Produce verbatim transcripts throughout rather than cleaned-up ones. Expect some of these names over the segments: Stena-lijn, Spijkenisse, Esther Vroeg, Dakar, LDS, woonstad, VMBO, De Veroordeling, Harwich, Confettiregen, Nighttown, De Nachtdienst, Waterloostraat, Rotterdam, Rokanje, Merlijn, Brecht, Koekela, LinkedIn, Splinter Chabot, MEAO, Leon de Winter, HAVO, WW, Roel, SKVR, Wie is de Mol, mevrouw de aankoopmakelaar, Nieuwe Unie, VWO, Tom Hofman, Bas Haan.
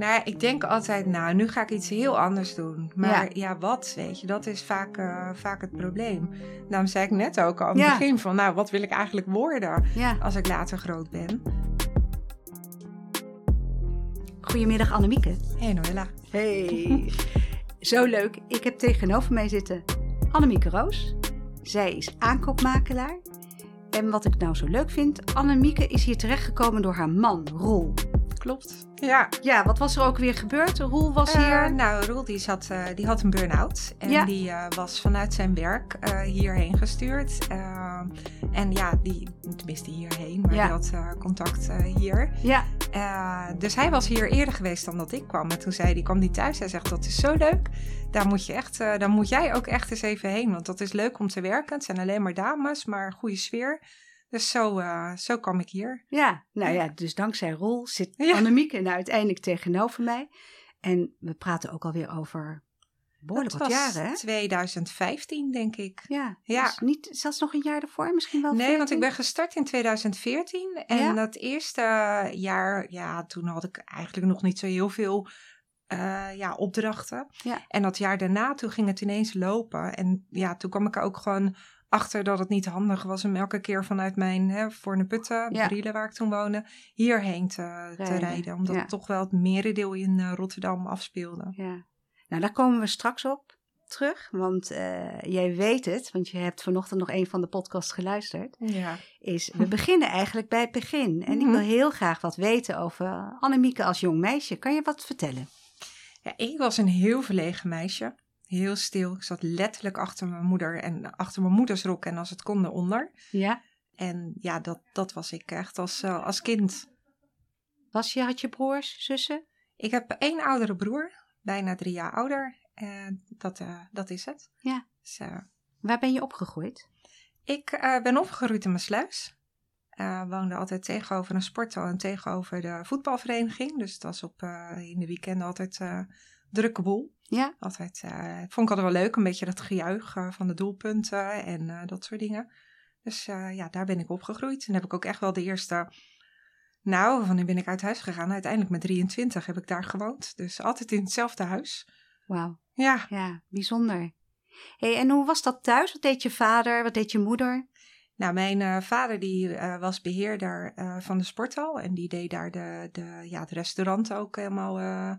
Nou, ik denk altijd, nou, nu ga ik iets heel anders doen. Maar ja, ja wat, weet je, dat is vaak, uh, vaak het probleem. Daarom zei ik net ook al aan het ja. begin van, nou, wat wil ik eigenlijk worden ja. als ik later groot ben? Goedemiddag Annemieke. Hey Noella. Hey. Zo leuk, ik heb tegenover mij zitten Annemieke Roos. Zij is aankoopmakelaar. En wat ik nou zo leuk vind, Annemieke is hier terechtgekomen door haar man, Roel. Klopt. Ja. Ja, wat was er ook weer gebeurd? Roel was uh, hier... Nou, Roel die zat, uh, die had een burn-out. En ja. die uh, was vanuit zijn werk uh, hierheen gestuurd. Uh, en ja, die, tenminste hierheen, maar ja. die had uh, contact uh, hier. Ja. Uh, dus hij was hier eerder geweest dan dat ik kwam. En toen zei hij, kwam die thuis. Hij zegt, dat is zo leuk. Daar moet je echt, uh, daar moet jij ook echt eens even heen. Want dat is leuk om te werken. Het zijn alleen maar dames, maar een goede sfeer. Dus zo, uh, zo kwam ik hier. Ja, nou ja, dus dankzij Roel zit ja. Annemieke nou uiteindelijk tegenover mij. En we praten ook alweer over behoorlijk wat jaren, hè? twintig vijftien, denk ik. Ja, ja. Dus niet zelfs nog een jaar ervoor, misschien wel. Nee, veertien? Want ik ben gestart in twintig veertien. En ja. dat eerste jaar, ja, toen had ik eigenlijk nog niet zo heel veel... Uh, ja, opdrachten. Ja. En dat jaar daarna, toen ging het ineens lopen. En ja, toen kwam ik er ook gewoon achter dat het niet handig was om elke keer vanuit mijn hè, Voorne-Putten, ja. Brielen waar ik toen woonde, hierheen te rijden. Te rijden omdat ja. het toch wel het merendeel in uh, Rotterdam afspeelde. Ja. Nou, daar komen we straks op terug. Want uh, jij weet het, want je hebt vanochtend nog een van de podcasts geluisterd. Ja. Is, we beginnen eigenlijk bij het begin. En mm-hmm. ik wil heel graag wat weten over Annemieke als jong meisje. Kan je wat vertellen? Ja, ik was een heel verlegen meisje. Heel stil. Ik zat letterlijk achter mijn moeder en achter mijn moeders rok en als het kon eronder. Ja. En ja, dat, dat was ik echt als, uh, als kind. Was je, had je broers, zussen? Ik heb één oudere broer, bijna drie jaar ouder. En dat, uh, dat is het. Ja. Dus, uh, waar ben je opgegroeid? Ik uh, ben opgegroeid in Maassluis. Uh, woonde altijd tegenover een sporthal en tegenover de voetbalvereniging. Dus het was op, uh, in de weekenden altijd uh, drukke boel. Ja. Altijd, uh, vond ik altijd wel leuk, een beetje dat gejuich uh, van de doelpunten en uh, dat soort dingen. Dus uh, ja, daar ben ik opgegroeid. En heb ik ook echt wel de eerste... Nou, wanneer ben ik uit huis gegaan? Uiteindelijk met drieëntwintig heb ik daar gewoond. Dus altijd in hetzelfde huis. Wauw. Ja. Ja, bijzonder. Hey, en hoe was dat thuis? Wat deed je vader? Wat deed je moeder? Nou, mijn uh, vader die uh, was beheerder uh, van de sporthal en die deed daar de, de, ja, het restaurant ook helemaal uh,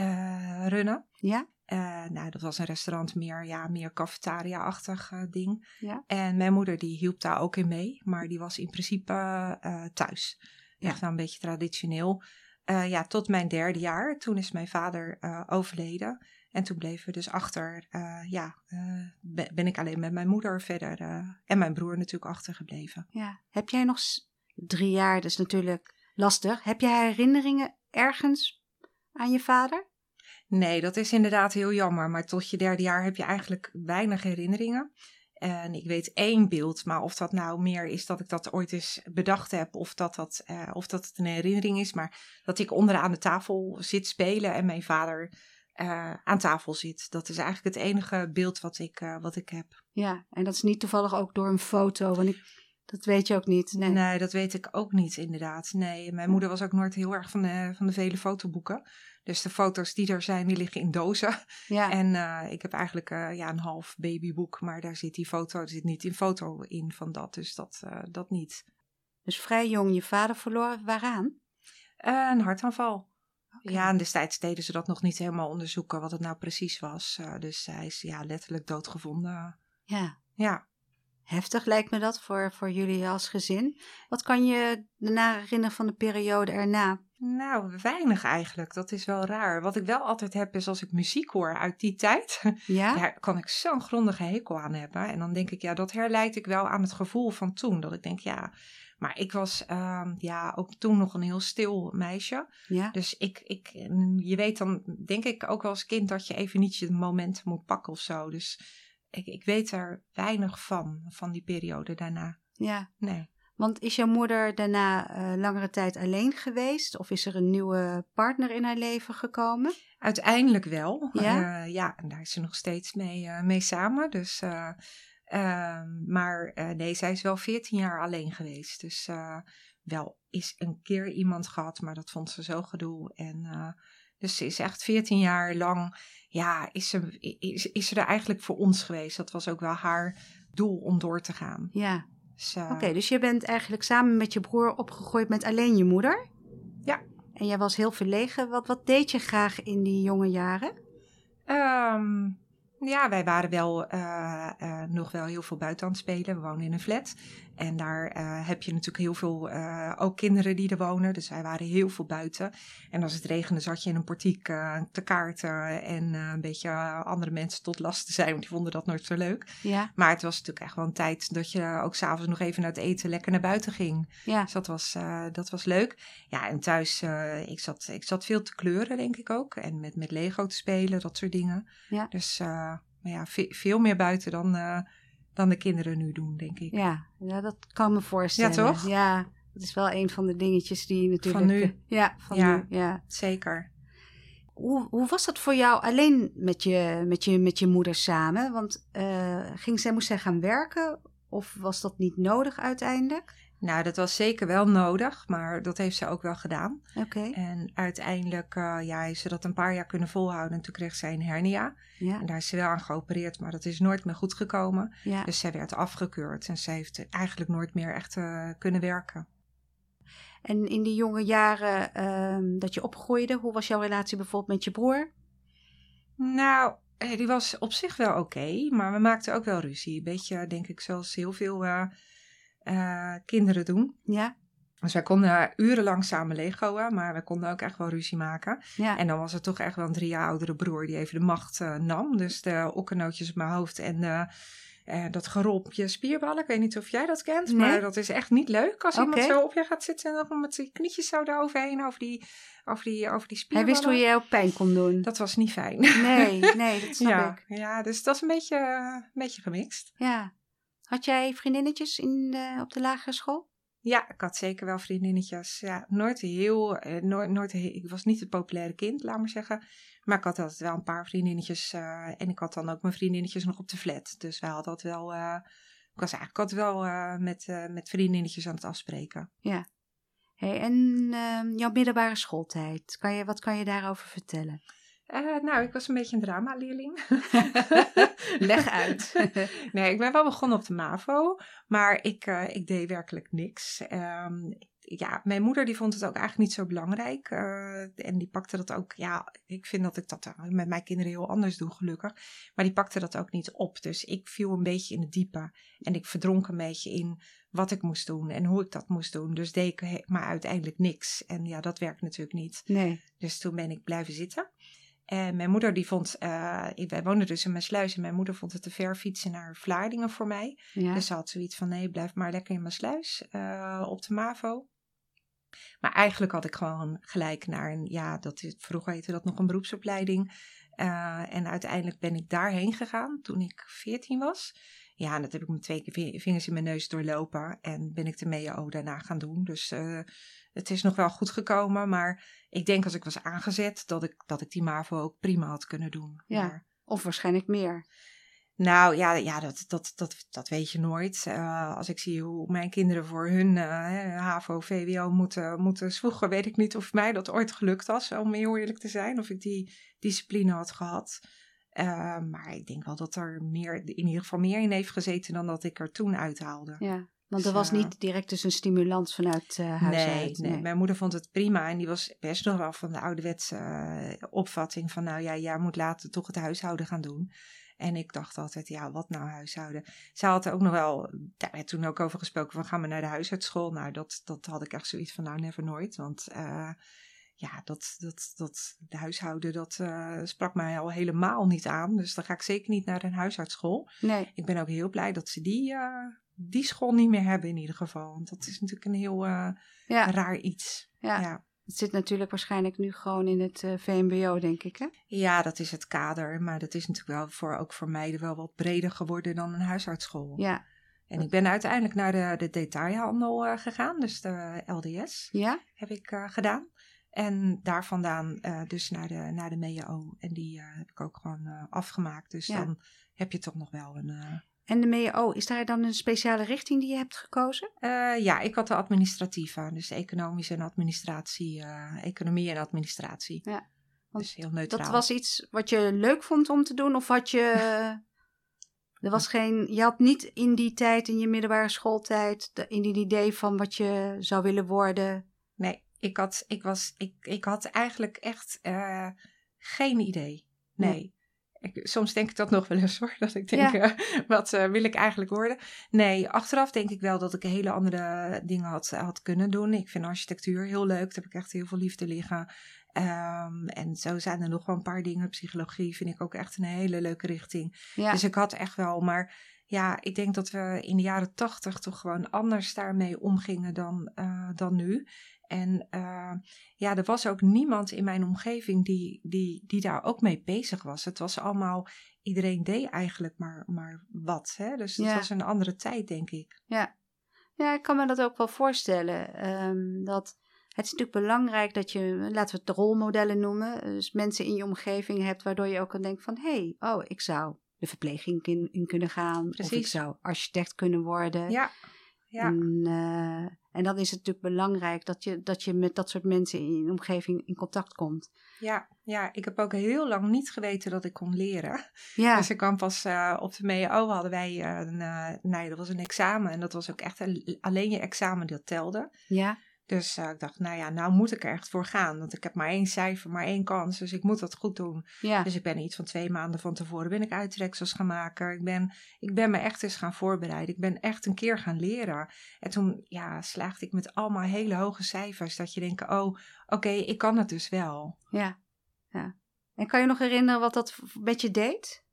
uh, runnen. Ja. Uh, nou, dat was een restaurant meer, ja, meer cafetaria-achtig uh, ding. Ja. En mijn moeder die hielp daar ook in mee, maar die was in principe uh, thuis. Ja. Echt wel een beetje traditioneel. Uh, ja, tot mijn derde jaar, toen is mijn vader uh, overleden. En toen bleven we dus achter, uh, ja, uh, ben ik alleen met mijn moeder verder uh, en mijn broer natuurlijk achtergebleven. Ja, heb jij nog s- drie jaar, dus natuurlijk lastig. Heb jij herinneringen ergens aan je vader? Nee, dat is inderdaad heel jammer, maar tot je derde jaar heb je eigenlijk weinig herinneringen. En ik weet één beeld, maar of dat nou meer is dat ik dat ooit eens bedacht heb... of dat, dat, uh, of dat het een herinnering is, maar dat ik onderaan de tafel zit spelen en mijn vader... Uh, aan tafel zit. Dat is eigenlijk het enige beeld wat ik, uh, wat ik heb. Ja, en dat is niet toevallig ook door een foto, want ik, dat weet je ook niet. Nee. nee, dat weet ik ook niet inderdaad. Nee, mijn moeder was ook nooit heel erg van de, van de vele fotoboeken. Dus de foto's die er zijn, die liggen in dozen. Ja. En uh, ik heb eigenlijk uh, ja, een half babyboek, maar daar zit die foto, er zit niet een foto in van dat, dus dat, uh, dat niet. Dus vrij jong je vader verloren, waaraan? Uh, een hartaanval. Okay. Ja, en destijds deden ze dat nog niet helemaal onderzoeken wat het nou precies was. Uh, dus hij is ja, letterlijk doodgevonden. Ja. ja. Heftig lijkt me dat voor, voor jullie als gezin. Wat kan je daarna herinneren van de periode erna? Nou, weinig eigenlijk. Dat is wel raar. Wat ik wel altijd heb is als ik muziek hoor uit die tijd. Ja? Daar kan ik zo'n grondige hekel aan hebben. En dan denk ik, ja, dat herleid ik wel aan het gevoel van toen. Dat ik denk, ja... Maar ik was uh, ja, ook toen nog een heel stil meisje. Ja. Dus ik, ik, je weet dan, denk ik ook wel als kind... dat je even niet je moment moet pakken of zo. Dus ik, ik weet er weinig van, van die periode daarna. Ja, nee. Want is jouw moeder daarna uh, langere tijd alleen geweest? Of is er een nieuwe partner in haar leven gekomen? Uiteindelijk wel. Ja, uh, ja en daar is ze nog steeds mee, uh, mee samen. Dus... Uh, Uh, maar uh, nee, zij is wel veertien jaar alleen geweest. Dus uh, wel is een keer iemand gehad, maar dat vond ze zo gedoe. En uh, Dus ze is echt veertien jaar lang, ja, is ze, is, is ze er eigenlijk voor ons geweest. Dat was ook wel haar doel om door te gaan. Ja. Dus, uh, Oké, okay, dus je bent eigenlijk samen met je broer opgegroeid met alleen je moeder? Ja. En jij was heel verlegen. Wat, wat deed je graag in die jonge jaren? Um, ja, wij waren wel uh, uh, nog wel heel veel buiten aan het spelen. We woonden in een flat. En daar uh, heb je natuurlijk heel veel, uh, ook kinderen die er wonen. Dus wij waren heel veel buiten. En als het regende zat je in een portiek uh, te kaarten. En uh, een beetje andere mensen tot last te zijn. Want die vonden dat nooit zo leuk. Ja. Maar het was natuurlijk echt wel een tijd dat je ook s'avonds nog even naar het eten lekker naar buiten ging. Ja. Dus dat was, uh, dat was leuk. Ja, en thuis, uh, ik, zat, ik zat veel te kleuren denk ik ook. En met, met Lego te spelen, dat soort dingen. Ja. Dus uh, maar ja, ve- veel meer buiten dan... Uh, dan de kinderen nu doen, denk ik. Ja, ja, dat kan me voorstellen. Ja, toch? Ja, dat is wel een van de dingetjes die natuurlijk... Van nu. Ja, van ja, nu. Ja, zeker. Hoe, hoe was dat voor jou alleen met je, met je, met je moeder samen? Want uh, ging zij, moest zij gaan werken? Of was dat niet nodig uiteindelijk? Nou, dat was zeker wel nodig, maar dat heeft ze ook wel gedaan. Oké. Okay. En uiteindelijk uh, ja, heeft ze dat een paar jaar kunnen volhouden. En toen kreeg zij een hernia. Ja. En daar is ze wel aan geopereerd, maar dat is nooit meer goed gekomen. Ja. Dus zij werd afgekeurd en ze heeft eigenlijk nooit meer echt uh, kunnen werken. En in die jonge jaren uh, dat je opgroeide, hoe was jouw relatie bijvoorbeeld met je broer? Nou... die was op zich wel oké, okay, maar we maakten ook wel ruzie. Een beetje, denk ik, zoals heel veel uh, uh, kinderen doen. Ja. Dus wij konden urenlang samen legoën, maar we konden ook echt wel ruzie maken. Ja. En dan was er toch echt wel een drie jaar oudere broer die even de macht uh, nam. Dus de okkennootjes op mijn hoofd en uh, uh, dat geropje spierballen. Ik weet niet of jij dat kent, nee. Maar dat is echt niet leuk als okay. iemand zo op je gaat zitten... en dan met die knietjes zo daaroverheen, over die... Over die, over die spierballen. Hij wist hoe je jou pijn kon doen. Dat was niet fijn. Nee, nee, dat snap ja, ik. Ja, dus dat is een beetje, een beetje gemixt. Ja. Had jij vriendinnetjes in de, op de lagere school? Ja, ik had zeker wel vriendinnetjes. Ja, nooit heel, eh, nooit, nooit heel, ik was niet het populaire kind, laat maar zeggen. Maar ik had altijd wel een paar vriendinnetjes. Uh, en ik had dan ook mijn vriendinnetjes nog op de flat. Dus we hadden dat wel, uh, ik was eigenlijk altijd wel uh, met, uh, met vriendinnetjes aan het afspreken. Ja. Hey, en uh, jouw middelbare schooltijd, kan je, wat kan je daarover vertellen? Uh, nou, ik was een beetje een drama-leerling. Leg uit. Nee, ik ben wel begonnen op de MAVO, maar ik, uh, ik deed werkelijk niks. Um, ja, mijn moeder die vond het ook eigenlijk niet zo belangrijk. Uh, en die pakte dat ook, ja, ik vind dat ik dat met mijn kinderen heel anders doe, gelukkig. Maar die pakte dat ook niet op. Dus ik viel een beetje in het diepe en ik verdronk een beetje in... wat ik moest doen en hoe ik dat moest doen. Dus deed ik he- maar uiteindelijk niks. En ja, dat werkt natuurlijk niet. Nee. Dus toen ben ik blijven zitten. En mijn moeder die vond... Uh, ik, wij woonden dus in Maassluis. En mijn moeder vond het te ver fietsen naar Vlaardingen voor mij. Ja. Dus ze had zoiets van... nee, blijf maar lekker in Maassluis. Uh, op de MAVO. Maar eigenlijk had ik gewoon gelijk naar... een, ja, dat is, vroeger heette dat nog een beroepsopleiding. Uh, en uiteindelijk ben ik daarheen gegaan. Toen ik veertien was... Ja, en dat heb ik met twee keer vingers in mijn neus doorlopen. En ben ik de M E A O daarna gaan doen. Dus uh, het is nog wel goed gekomen. Maar ik denk als ik was aangezet, dat ik, dat ik die MAVO ook prima had kunnen doen. Ja, maar, of waarschijnlijk meer. Nou ja, ja dat, dat, dat, dat weet je nooit. Uh, als ik zie hoe mijn kinderen voor hun uh, HAVO, V W O moeten, moeten zwoegen. Weet ik niet of mij dat ooit gelukt was, om heel eerlijk te zijn. Of ik die discipline had gehad. Uh, maar ik denk wel dat er meer, in ieder geval meer in heeft gezeten dan dat ik er toen uithaalde. Ja, want er was uh, niet direct dus een stimulans vanuit uh, huis nee, uit. Nee, nee, mijn moeder vond het prima en die was best nog wel van de ouderwetse uh, opvatting van nou ja, jij moet later toch het huishouden gaan doen. En ik dacht altijd, ja, wat nou huishouden? Ze had ook nog wel, daar werd toen ook over gesproken van gaan we naar de huisartsschool. Nou, dat, dat had ik echt zoiets van nou, never nooit, want... Uh, Ja, dat, dat, dat de huishouden, dat uh, sprak mij al helemaal niet aan. Dus dan ga ik zeker niet naar een huisartsschool. Nee. Ik ben ook heel blij dat ze die, uh, die school niet meer hebben in ieder geval. Want dat is natuurlijk een heel uh, ja. raar iets. Ja. ja, het zit natuurlijk waarschijnlijk nu gewoon in het uh, V M B O, denk ik, hè? Ja, dat is het kader. Maar dat is natuurlijk wel voor, ook voor mij wel wat breder geworden dan een huisartsschool. Ja. En ik ben uiteindelijk naar de, de detailhandel uh, gegaan. Dus de L D S ja? heb ik uh, gedaan. En daar vandaan uh, dus naar de, naar de M E A O. En die uh, heb ik ook gewoon uh, afgemaakt. Dus ja. dan heb je toch nog wel een... Uh... En de M E A O, is daar dan een speciale richting die je hebt gekozen? Uh, ja, ik had de administratieve. Dus economische en administratie. Uh, economie en administratie. Ja. Want dus heel neutraal. Dat was iets wat je leuk vond om te doen? Of had je... er was geen, je had niet in die tijd, in je middelbare schooltijd... in die idee van wat je zou willen worden? Nee, ik had, ik was, ik, ik had eigenlijk echt uh, geen idee. Nee. nee. Ik, soms denk ik dat nog wel eens hoor. Dat ik denk, ja. uh, wat uh, wil ik eigenlijk worden? Nee, achteraf denk ik wel dat ik hele andere dingen had, had kunnen doen. Ik vind architectuur heel leuk. Daar heb ik echt heel veel liefde liggen. Um, en zo zijn er nog wel een paar dingen. Psychologie vind ik ook echt een hele leuke richting. Ja. Dus ik had echt wel. Maar ja, ik denk dat we in de jaren tachtig toch gewoon anders daarmee omgingen dan, uh, dan nu. En uh, ja, er was ook niemand in mijn omgeving die, die, die daar ook mee bezig was. Het was allemaal, iedereen deed eigenlijk maar, maar wat. Hè? Dus het ja. was een andere tijd, denk ik. Ja, ja, ik kan me dat ook wel voorstellen. Um, dat het is natuurlijk belangrijk dat je, laten we het rolmodellen noemen. Dus mensen in je omgeving hebt, waardoor je ook kan denken van... hé, hey, oh, ik zou de verpleging in, in kunnen gaan. Precies. Of ik zou architect kunnen worden. Ja, ja. En, uh, En dan is het natuurlijk belangrijk dat je, dat je met dat soort mensen in je omgeving in contact komt. Ja, ja, ik heb ook heel lang niet geweten dat ik kon leren. Ja. Dus ik kwam pas uh, op de M E A O hadden wij een, uh, nee, dat was een examen. En dat was ook echt een, alleen je examen dat telde. Ja. Dus uh, ik dacht, nou ja, nou moet ik er echt voor gaan. Want ik heb maar één cijfer, maar één kans. Dus ik moet dat goed doen. Ja. Dus ik ben iets van twee maanden van tevoren ben ik uittreksels gaan maken. Ik ben, ik ben me echt eens gaan voorbereiden. Ik ben echt een keer gaan leren. En toen ja, slaagde ik met allemaal hele hoge cijfers. Dat je denkt, oh, oké, okay, ik kan het dus wel. Ja. ja. En kan je nog herinneren wat dat met je deed?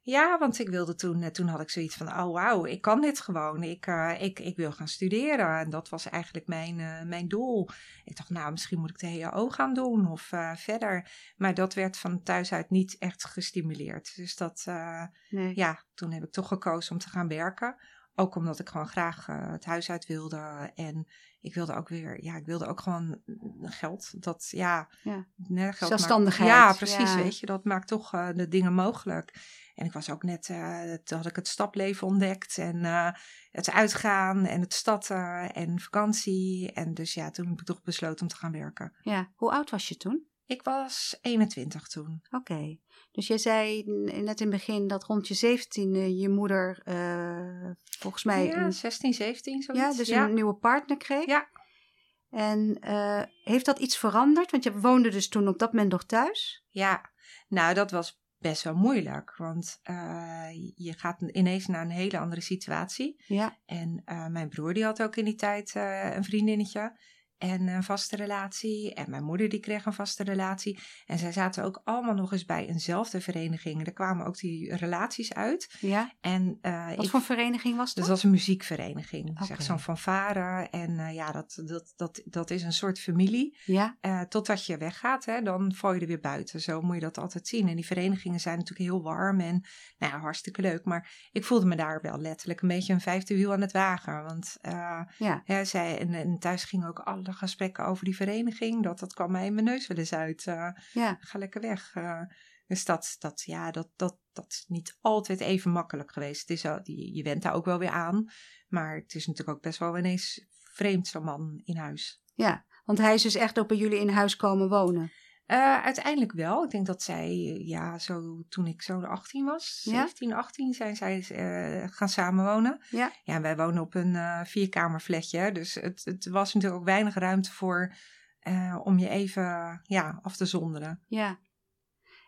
Ja, want ik wilde toen, toen had ik zoiets van, oh wauw, ik kan dit gewoon. Ik, uh, ik, ik wil gaan studeren. En dat was eigenlijk mijn, uh, mijn doel. Ik dacht, nou, misschien moet ik de H A O gaan doen of uh, verder. Maar dat werd van thuis uit niet echt gestimuleerd. Dus dat, uh, nee. ja, toen heb ik toch gekozen om te gaan werken. Ook omdat ik gewoon graag uh, het huis uit wilde. En ik wilde ook weer, ja, ik wilde ook gewoon geld. Dat, ja, ja. Nee, geld zelfstandigheid. Maakt, ja, precies, ja. Weet je, dat maakt toch uh, de dingen mogelijk. En ik was ook net, uh, toen had ik het stapleven ontdekt en uh, het uitgaan en het statten en vakantie. En dus ja, toen heb ik toch besloten om te gaan werken. Ja, hoe oud was je toen? Ik was eenentwintig toen. Oké, okay. Dus jij zei net in het begin dat rond je zeventiende je moeder uh, volgens mij... Ja, een, zestien, zeventien zoiets. Ja, dus ja. een nieuwe partner kreeg. Ja. En uh, heeft dat iets veranderd? Want je woonde dus toen op dat moment nog thuis. Ja, nou dat was... best wel moeilijk, want uh, je gaat ineens naar een hele andere situatie. Ja. En uh, mijn broer die had ook in die tijd uh, een vriendinnetje en een vaste relatie. En mijn moeder die kreeg een vaste relatie. En zij zaten ook allemaal nog eens bij eenzelfde vereniging. Er kwamen ook die relaties uit. Ja. En, uh, Wat ik, voor vereniging was dat? Dat was een muziekvereniging. Okay. Zeg, zo'n fanfare. En uh, ja, dat, dat, dat, dat is een soort familie. Ja. Uh, totdat je weggaat, hè, dan val je er weer buiten. Zo moet je dat altijd zien. En die verenigingen zijn natuurlijk heel warm en nou ja, hartstikke leuk. Maar ik voelde me daar wel letterlijk een beetje een vijfde wiel aan het wagen. Want uh, ja. Ja, zij, en, en thuis gingen ook alle gesprekken over die vereniging, dat, dat kwam mij in mijn neus wel eens uit. Uh, ja. Ga lekker weg. Uh, dus dat, dat, ja, dat, dat, dat is niet altijd even makkelijk geweest. Het is al, je, je went daar ook wel weer aan, maar het is natuurlijk ook best wel ineens vreemd zo'n man in huis. Ja, want hij is dus echt ook bij jullie in huis komen wonen? Uh, uiteindelijk wel. Ik denk dat zij, ja, zo toen ik zo achttien was, ja? zeventien, achttien, zijn zij uh, gaan samenwonen. Ja. Ja, wij wonen op een uh, vierkamerflatje, dus het, het was natuurlijk ook weinig ruimte voor uh, om je even ja, af te zonderen. Ja.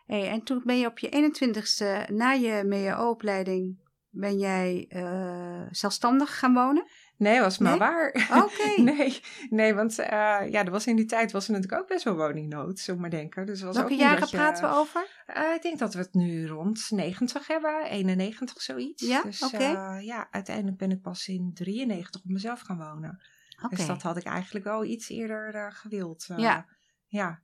Hey, en toen ben je op je eenentwintigste, na je M E A O-opleiding, ben jij uh, zelfstandig gaan wonen? Nee, was maar nee? waar. Oké. Okay. Nee, nee, want uh, ja, er was in die tijd was er natuurlijk ook best wel woningnood, zullen we maar denken. Dus was welke ook jaren je, praten we over? Uh, ik denk dat we het nu rond negentig hebben, eenennegentig zoiets. Ja, dus okay. uh, ja, uiteindelijk ben ik pas in drieënnegentig op mezelf gaan wonen. Okay. Dus dat had ik eigenlijk wel iets eerder uh, gewild. Uh, ja. Ja.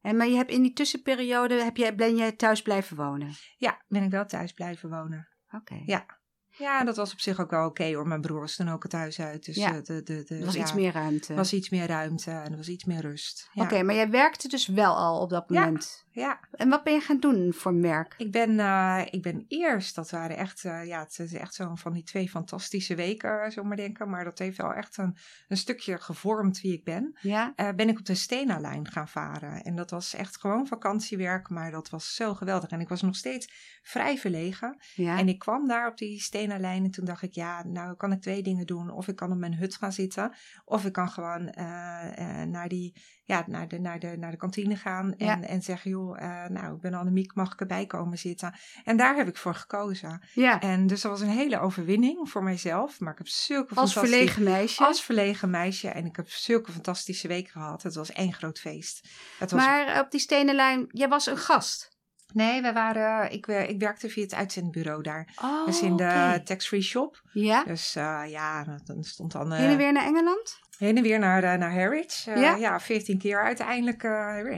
En maar je hebt in die tussenperiode heb je, ben jij thuis blijven wonen? Ja, ben ik wel thuis blijven wonen. Oké. Okay. Ja. Ja, dat was op zich ook wel oké okay, hoor. Mijn broer was dan ook het huis uit. Dus ja, de, de, de, er was ja, iets meer ruimte. Er was iets meer ruimte en er was iets meer rust. Ja. Oké, okay, maar jij werkte dus wel al op dat moment? Ja, ja. En wat ben je gaan doen voor merk? Ik ben, uh, ik ben eerst, dat waren echt, uh, ja, het is echt zo'n van die twee fantastische weken, zo maar denken. Maar dat heeft wel echt een, een stukje gevormd wie ik ben. Ja. Uh, ben ik op de Stena-lijn gaan varen. En dat was echt gewoon vakantiewerk, maar dat was zo geweldig. En ik was nog steeds vrij verlegen. Ja. En ik kwam daar op die Stena-lijn en toen dacht ik, ja, nou kan ik twee dingen doen. Of ik kan op mijn hut gaan zitten, of ik kan gewoon uh, uh, naar die... Ja, naar de, naar de, naar de kantine gaan en, ja. en zeggen, joh, uh, nou, ik ben Annemieke, mag ik erbij komen zitten? En daar heb ik voor gekozen. Ja. En dus dat was een hele overwinning voor mijzelf. Maar ik heb zulke als fantastische... Als verlegen meisje? Als verlegen meisje. En ik heb zulke fantastische weken gehad. Het was één groot feest. Het was... Maar op die Stena-lijn, jij was een gast? Nee, wij waren, ik, ik werkte via het uitzendbureau daar. Oh, dus in de okay. tax-free shop. Ja. Dus uh, ja, dan stond dan... Uh, Heen en weer naar Engeland? Heen en weer naar, uh, naar Harwich. Uh, ja? ja, veertien keer uiteindelijk uh,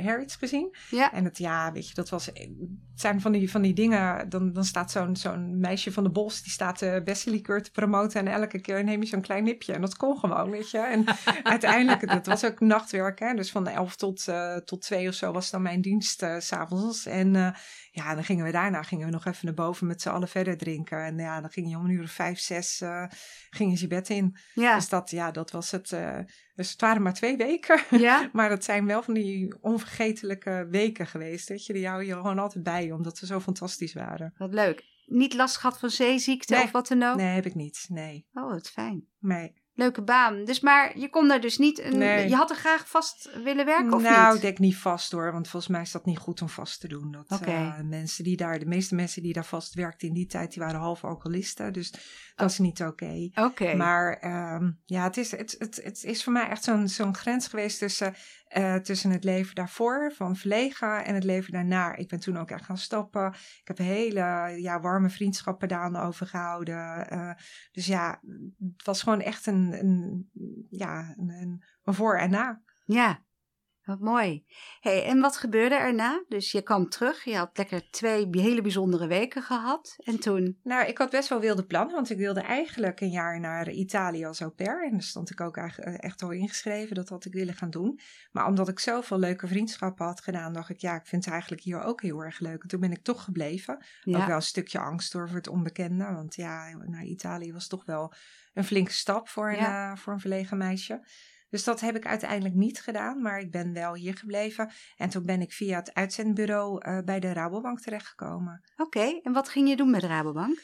Harwich gezien. Ja. En het, ja, weet je, dat was... Het zijn van die, van die dingen... Dan, dan staat zo'n, zo'n meisje van de Bos... Die staat de beste liqueur te promoten... En elke keer neem je zo'n klein nipje. En dat kon gewoon, weet je. En uiteindelijk... Dat was ook nachtwerk, hè. Dus van elf tot, uh, tot twee of zo... Was dan mijn dienst uh, 's avonds. En... Uh, Ja, dan gingen we daarna gingen we nog even naar boven met z'n allen verder drinken. En ja, dan ging je om een uur of vijf, zes, uh, ging je zijn bed in. Ja. Dus dat, ja, dat was het. Uh, dus het waren maar twee weken. Ja. Maar dat zijn wel van die onvergetelijke weken geweest. Weet je, die houden je gewoon altijd bij, omdat ze zo fantastisch waren. Wat leuk. Niet last gehad van zeeziekte nee. of wat dan ook? Nee, heb ik niet. Nee. Oh, wat fijn. Nee. Leuke baan. Dus maar je kon daar dus niet... Een, nee. Je had er graag vast willen werken of nou, niet? Nou, ik denk niet vast hoor. Want volgens mij is dat niet goed om vast te doen. Dat okay. uh, mensen die daar... De meeste mensen die daar vast werkten in die tijd... Die waren half alcoholisten. Dus dat oh. is niet oké. Okay. Okay. Maar um, ja, het is, het, het, het is voor mij echt zo'n, zo'n grens geweest tussen... Uh, tussen het leven daarvoor van verlegen en het leven daarna. Ik ben toen ook echt gaan stappen. Ik heb hele ja, warme vriendschappen daar aan overgehouden. Uh, dus ja, het was gewoon echt een, een, ja, een, een voor en na. Ja, wat mooi. Hey, en wat gebeurde erna? Dus je kwam terug. Je had lekker twee hele bijzondere weken gehad. En toen? Nou, ik had best wel wilde plannen. Want ik wilde eigenlijk een jaar naar Italië als au pair. En daar stond ik ook echt al ingeschreven. Dat had ik willen gaan doen. Maar omdat ik zoveel leuke vriendschappen had gedaan. Dacht ik, ja, ik vind het eigenlijk hier ook heel erg leuk. En toen ben ik toch gebleven. Ja. Ook wel een stukje angst door voor het onbekende. Want ja, naar Italië was toch wel een flinke stap voor een, ja. uh, voor een verlegen meisje. Dus dat heb ik uiteindelijk niet gedaan, maar ik ben wel hier gebleven. En toen ben ik via het uitzendbureau uh, bij de Rabobank terechtgekomen. Oké, okay, en wat ging je doen met de Rabobank?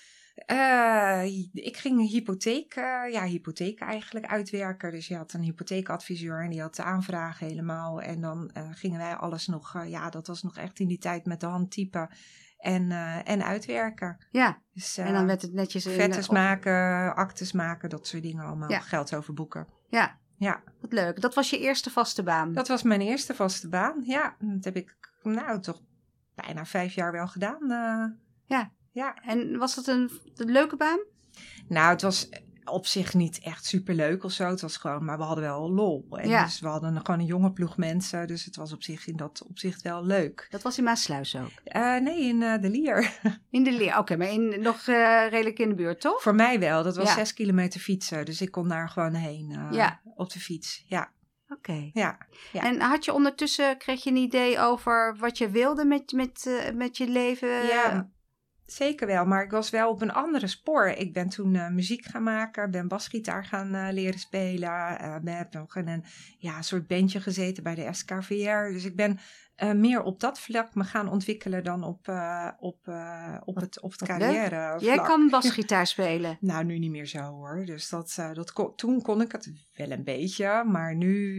Uh, ik ging een hypotheek, uh, ja, hypotheek eigenlijk uitwerken. Dus je had een hypotheekadviseur en die had de aanvraag helemaal. En dan uh, gingen wij alles nog, uh, ja, dat was nog echt in die tijd met de hand typen. En, uh, en uitwerken. Ja, dus, uh, en dan werd het netjes... Vettes maken, actes maken, dat soort dingen allemaal. Ja. Geld overboeken. Ja. Ja, wat leuk. Dat was je eerste vaste baan? Dat was mijn eerste vaste baan, ja. Dat heb ik, nou, toch bijna vijf jaar wel gedaan. Uh, ja. ja, en was dat een, een leuke baan? Nou, het was op zich niet echt superleuk of zo. Het was gewoon, maar we hadden wel lol. En ja. Dus we hadden gewoon een jonge ploeg mensen, dus het was op zich in dat opzicht wel leuk. Dat was in Maassluis ook? Uh, nee, in uh, de Lier. In de Lier, oké, okay, maar in, nog uh, redelijk in de buurt, toch? Voor mij wel, dat was ja. zes kilometer fietsen, dus ik kon daar gewoon heen uh, ja. op de fiets, ja. Oké. Okay. Ja, ja. En had je ondertussen, kreeg je een idee over wat je wilde met, met, uh, met je leven? Ja. Zeker wel, maar ik was wel op een andere spoor. Ik ben toen uh, muziek gaan maken, ben basgitaar gaan uh, leren spelen. Uh, ben, heb nog in een ja, soort bandje gezeten bij de S K V R. Dus ik ben uh, meer op dat vlak me gaan ontwikkelen dan op, uh, op, uh, op het, op het carrière vlak. Jij kan basgitaar spelen? Nou, nu niet meer zo hoor. Dus dat, uh, dat kon, toen kon ik het wel een beetje, maar nu,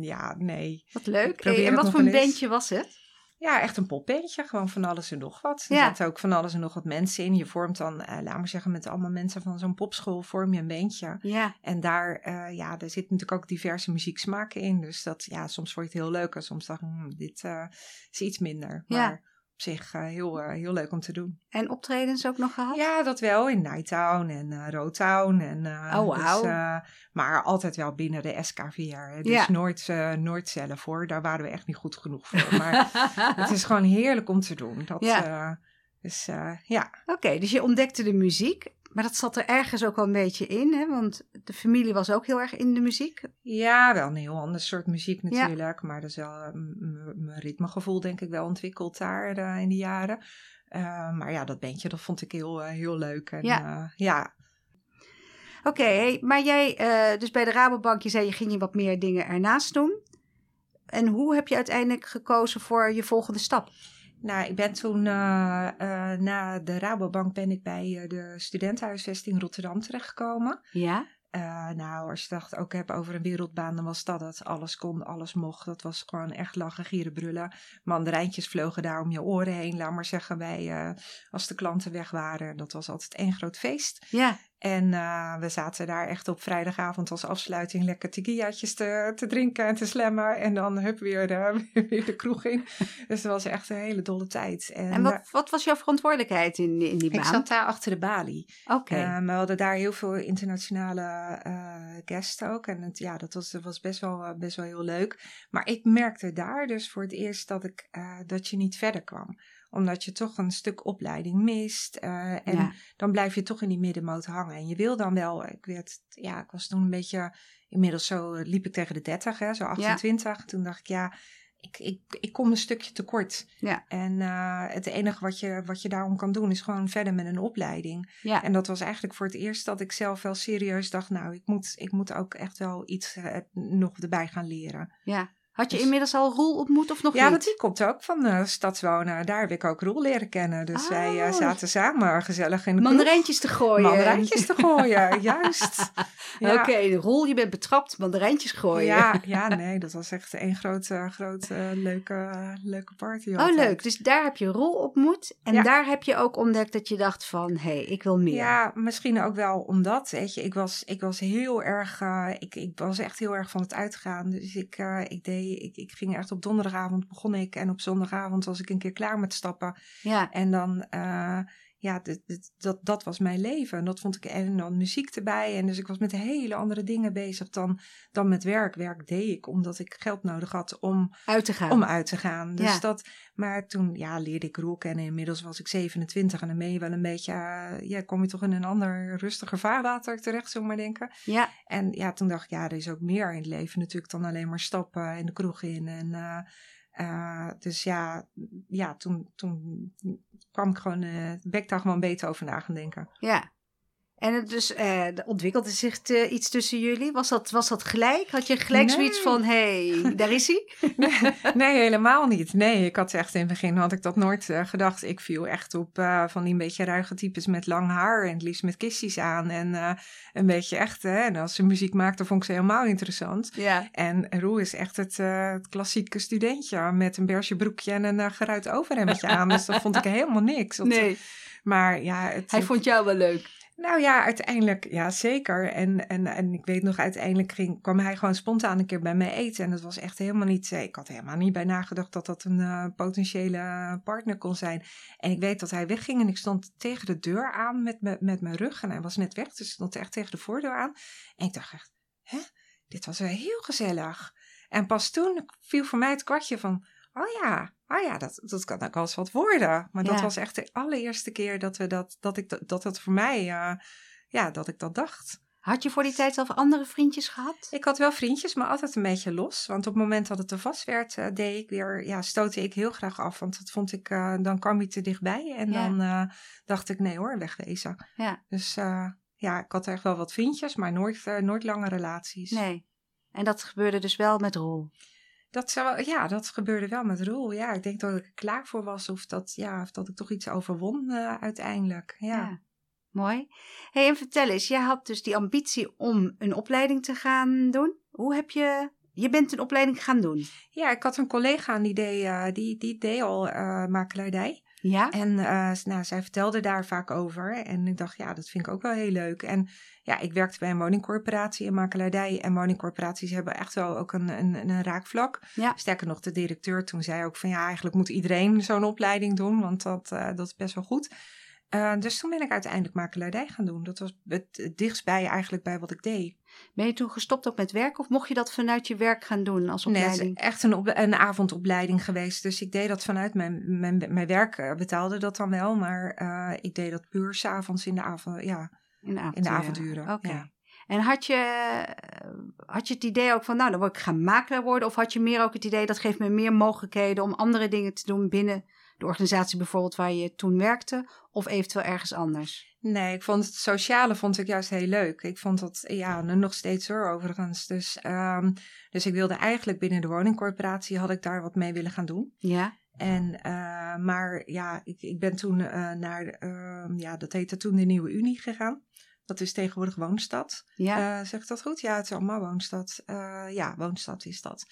ja, nee. Wat leuk. Hey, en wat voor een bandje was het? Ja, echt een popbeentje. Gewoon van alles en nog wat. Er ja. zaten ook van alles en nog wat mensen in. Je vormt dan, eh, laat maar zeggen, met allemaal mensen van zo'n popschool vorm je een beentje. Ja. En daar, uh, ja, daar zitten natuurlijk ook diverse muzieksmaken in. Dus dat, ja, soms vond je het heel leuk. En soms dacht ik, hm, dit uh, is iets minder. Maar ja. op zich uh, heel, uh, heel leuk om te doen. En optredens ook nog gehad? Ja, dat wel. In Nighttown en uh, Roadtown. En, uh, oh, wow. Dus, uh, maar altijd wel binnen de S K V R. Hè. Dus ja. nooit, uh, nooit zelf hoor. Daar waren we echt niet goed genoeg voor. Maar het is gewoon heerlijk om te doen. Dat, ja. Uh, dus, uh, ja. Oké, okay, dus je ontdekte de muziek. Maar dat zat er ergens ook wel een beetje in, hè? Want de familie was ook heel erg in de muziek. Ja, wel een heel ander soort muziek natuurlijk. Ja. Maar dat is wel mijn ritmegevoel denk ik wel ontwikkeld daar uh, in die jaren. Uh, maar ja, dat bandje, dat vond ik heel, uh, heel leuk. En, ja. Uh, ja. Oké, okay, hey, maar jij, uh, dus bij de Rabobank, je zei je ging je wat meer dingen ernaast doen. En hoe heb je uiteindelijk gekozen voor je volgende stap? Nou, ik ben toen uh, uh, na de Rabobank ben ik bij uh, de studentenhuisvesting Rotterdam terechtgekomen. Ja. Uh, nou, als je dacht ook heb over een wereldbaan, dan was dat dat. Alles kon, alles mocht. Dat was gewoon echt lachen, gieren, brullen. Mandarijntjes vlogen daar om je oren heen. Laat maar zeggen, wij uh, als de klanten weg waren, dat was altijd één groot feest. Ja. En uh, we zaten daar echt op vrijdagavond als afsluiting lekker tequilaatjes te, te drinken en te slammen. En dan hup weer, uh, weer de kroeg in. Dus dat was echt een hele dolle tijd. En, en wat, uh, wat was jouw verantwoordelijkheid in, in die baan? Ik zat daar achter de balie. Okay. Uh, we hadden daar heel veel internationale uh, guests ook. En het, ja, dat was, dat was best, wel, uh, best wel heel leuk. Maar ik merkte daar dus voor het eerst dat, ik, uh, dat je niet verder kwam. Omdat je toch een stuk opleiding mist. Uh, en ja. Dan blijf je toch in die middenmoot hangen. En je wil dan wel... Ik, werd, ja, ik was toen een beetje... Inmiddels zo liep ik tegen de dertig, hè, zo achtentwintig. Ja. Toen dacht ik, ja, ik, ik, ik kom een stukje tekort. Ja. En uh, het enige wat je, wat je daarom kan doen... is gewoon verder met een opleiding. Ja. En dat was eigenlijk voor het eerst dat ik zelf wel serieus dacht... nou, ik moet, ik moet ook echt wel iets uh, nog erbij gaan leren. Ja. Had je dus inmiddels al Roel ontmoet of nog ja, niet? Ja, want die komt ook van uh, stadswonen. Daar heb ik ook Roel leren kennen. Dus oh. wij uh, zaten samen gezellig in de mandarijntjes te gooien. Mandarijntjes te gooien, juist. Ja. Oké, okay, Roel, je bent betrapt. Mandarijntjes gooien. Ja, ja, nee, dat was echt een grote, grote uh, leuke, uh, leuke party. Oh, altijd. Leuk. Dus daar heb je Roel ontmoet. En ja. daar heb je ook ontdekt dat je dacht van, hé, hey, ik wil meer. Ja, misschien ook wel omdat, weet je, ik was, ik was heel erg, uh, ik, ik was echt heel erg van het uitgaan. Dus ik, uh, ik deed Ik, ik ging echt op donderdagavond begon ik. En op zondagavond was ik een keer klaar met stappen. Ja. En dan, uh, ja, d- d- dat, dat was mijn leven. En dat vond ik, en dan muziek erbij. En dus ik was met hele andere dingen bezig dan, dan met werk. Werk deed ik omdat ik geld nodig had om uit te gaan. Om uit te gaan. Dus ja. dat, maar toen ja, leerde ik Roel kennen. Inmiddels was ik zevenentwintig en dan ben je wel een beetje, uh, ja, kom je toch in een ander rustiger vaarwater terecht, zullen we maar denken. Ja. En ja, toen dacht ik, ja, er is ook meer in het leven natuurlijk dan alleen maar stappen en de kroeg in. En uh, uh, dus ja, ja toen, toen kwam ik gewoon, uh, ben ik daar gewoon beter over na gaan denken. Ja. En het dus eh, ontwikkelde zich uh, iets tussen jullie? Was dat, was dat gelijk? Had je gelijk nee. zoiets van, hé, hey, daar is hij? nee, nee, helemaal niet. Nee, ik had echt in het begin had ik dat nooit uh, gedacht. Ik viel echt op uh, van die een beetje ruige types met lang haar en het liefst met kistjes aan. En uh, een beetje echt, hè, en als ze muziek maakte, vond ik ze helemaal interessant. Ja. En Roe is echt het, uh, het klassieke studentje met een beige broekje en een uh, geruit overhemdje aan. Dus dat vond ik helemaal niks. Dat, nee. Maar ja... Het, Hij vond jou wel leuk. Nou ja, uiteindelijk, ja zeker. En, en, en ik weet nog, uiteindelijk ging, kwam hij gewoon spontaan een keer bij mij eten. En dat was echt helemaal niet, ik had helemaal niet bij nagedacht dat dat een uh, potentiële partner kon zijn. En ik weet dat hij wegging en ik stond tegen de deur aan met, met, met mijn rug. En hij was net weg, dus ik stond echt tegen de voordeur aan. En ik dacht echt, hè, dit was wel heel gezellig. En pas toen viel voor mij het kwartje van, oh ja... Ah ja, dat, dat kan ook wel eens wat worden. Maar ja. dat was echt de allereerste keer dat we dat, dat ik dat, dat, dat voor mij, uh, ja, dat ik dat dacht. Had je voor die tijd zelf andere vriendjes gehad? Ik had wel vriendjes, maar altijd een beetje los. Want op het moment dat het te vast werd, uh, deed ik weer, ja, stootte ik heel graag af. Want dat vond ik, uh, dan kwam je te dichtbij. En ja. dan uh, dacht ik, nee hoor, wegwezen. Ja. Dus uh, ja, ik had echt wel wat vriendjes, maar nooit, uh, nooit lange relaties. Nee. En dat gebeurde dus wel met Roel? Dat zou, ja, dat gebeurde wel met Roel. Ja, ik denk dat ik er klaar voor was of dat, ja, of dat ik toch iets overwon uh, uiteindelijk. Ja, ja mooi. Hey, en vertel eens, jij had dus die ambitie om een opleiding te gaan doen. Hoe heb je... Je bent een opleiding gaan doen? Ja, ik had een collega en die deed, uh, die, die deed al uh, makelaardij. Ja? En uh, nou, zij vertelde daar vaak over. En ik dacht, ja, dat vind ik ook wel heel leuk. En ja, ik werkte bij een woningcorporatie in makelaardij. En woningcorporaties hebben echt wel ook een, een, een raakvlak. Ja. Sterker nog, de directeur toen zei ook van... ja, eigenlijk moet iedereen zo'n opleiding doen. Want dat, uh, dat is best wel goed. Uh, dus toen ben ik uiteindelijk makelaardij gaan doen. Dat was het, het dichtstbij eigenlijk bij wat ik deed. Ben je toen gestopt ook met werk of mocht je dat vanuit je werk gaan doen als opleiding? Nee, het is echt een, op, een avondopleiding geweest. Dus ik deed dat vanuit mijn, mijn, mijn werk, betaalde dat dan wel. Maar uh, ik deed dat puur 's avonds in de avond, ja, in de, avond, in de avonduren. Oké. Okay. Ja. En had je, had je het idee ook van, nou, dan word ik gaan makelaar worden? Of had je meer ook het idee, dat geeft me meer mogelijkheden om andere dingen te doen binnen de organisatie bijvoorbeeld waar je toen werkte? Of eventueel ergens anders? Nee, ik vond het sociale vond ik juist heel leuk. Ik vond dat, ja, nog steeds hoor overigens. Dus, um, dus ik wilde eigenlijk binnen de woningcorporatie, had ik daar wat mee willen gaan doen. Ja. En, uh, maar ja, ik, ik ben toen uh, naar, uh, ja, dat heette toen de Nieuwe Unie gegaan. Dat is tegenwoordig Woonstad. Ja. Uh, zeg ik dat goed? Ja, het is allemaal Woonstad. Uh, ja, Woonstad is dat.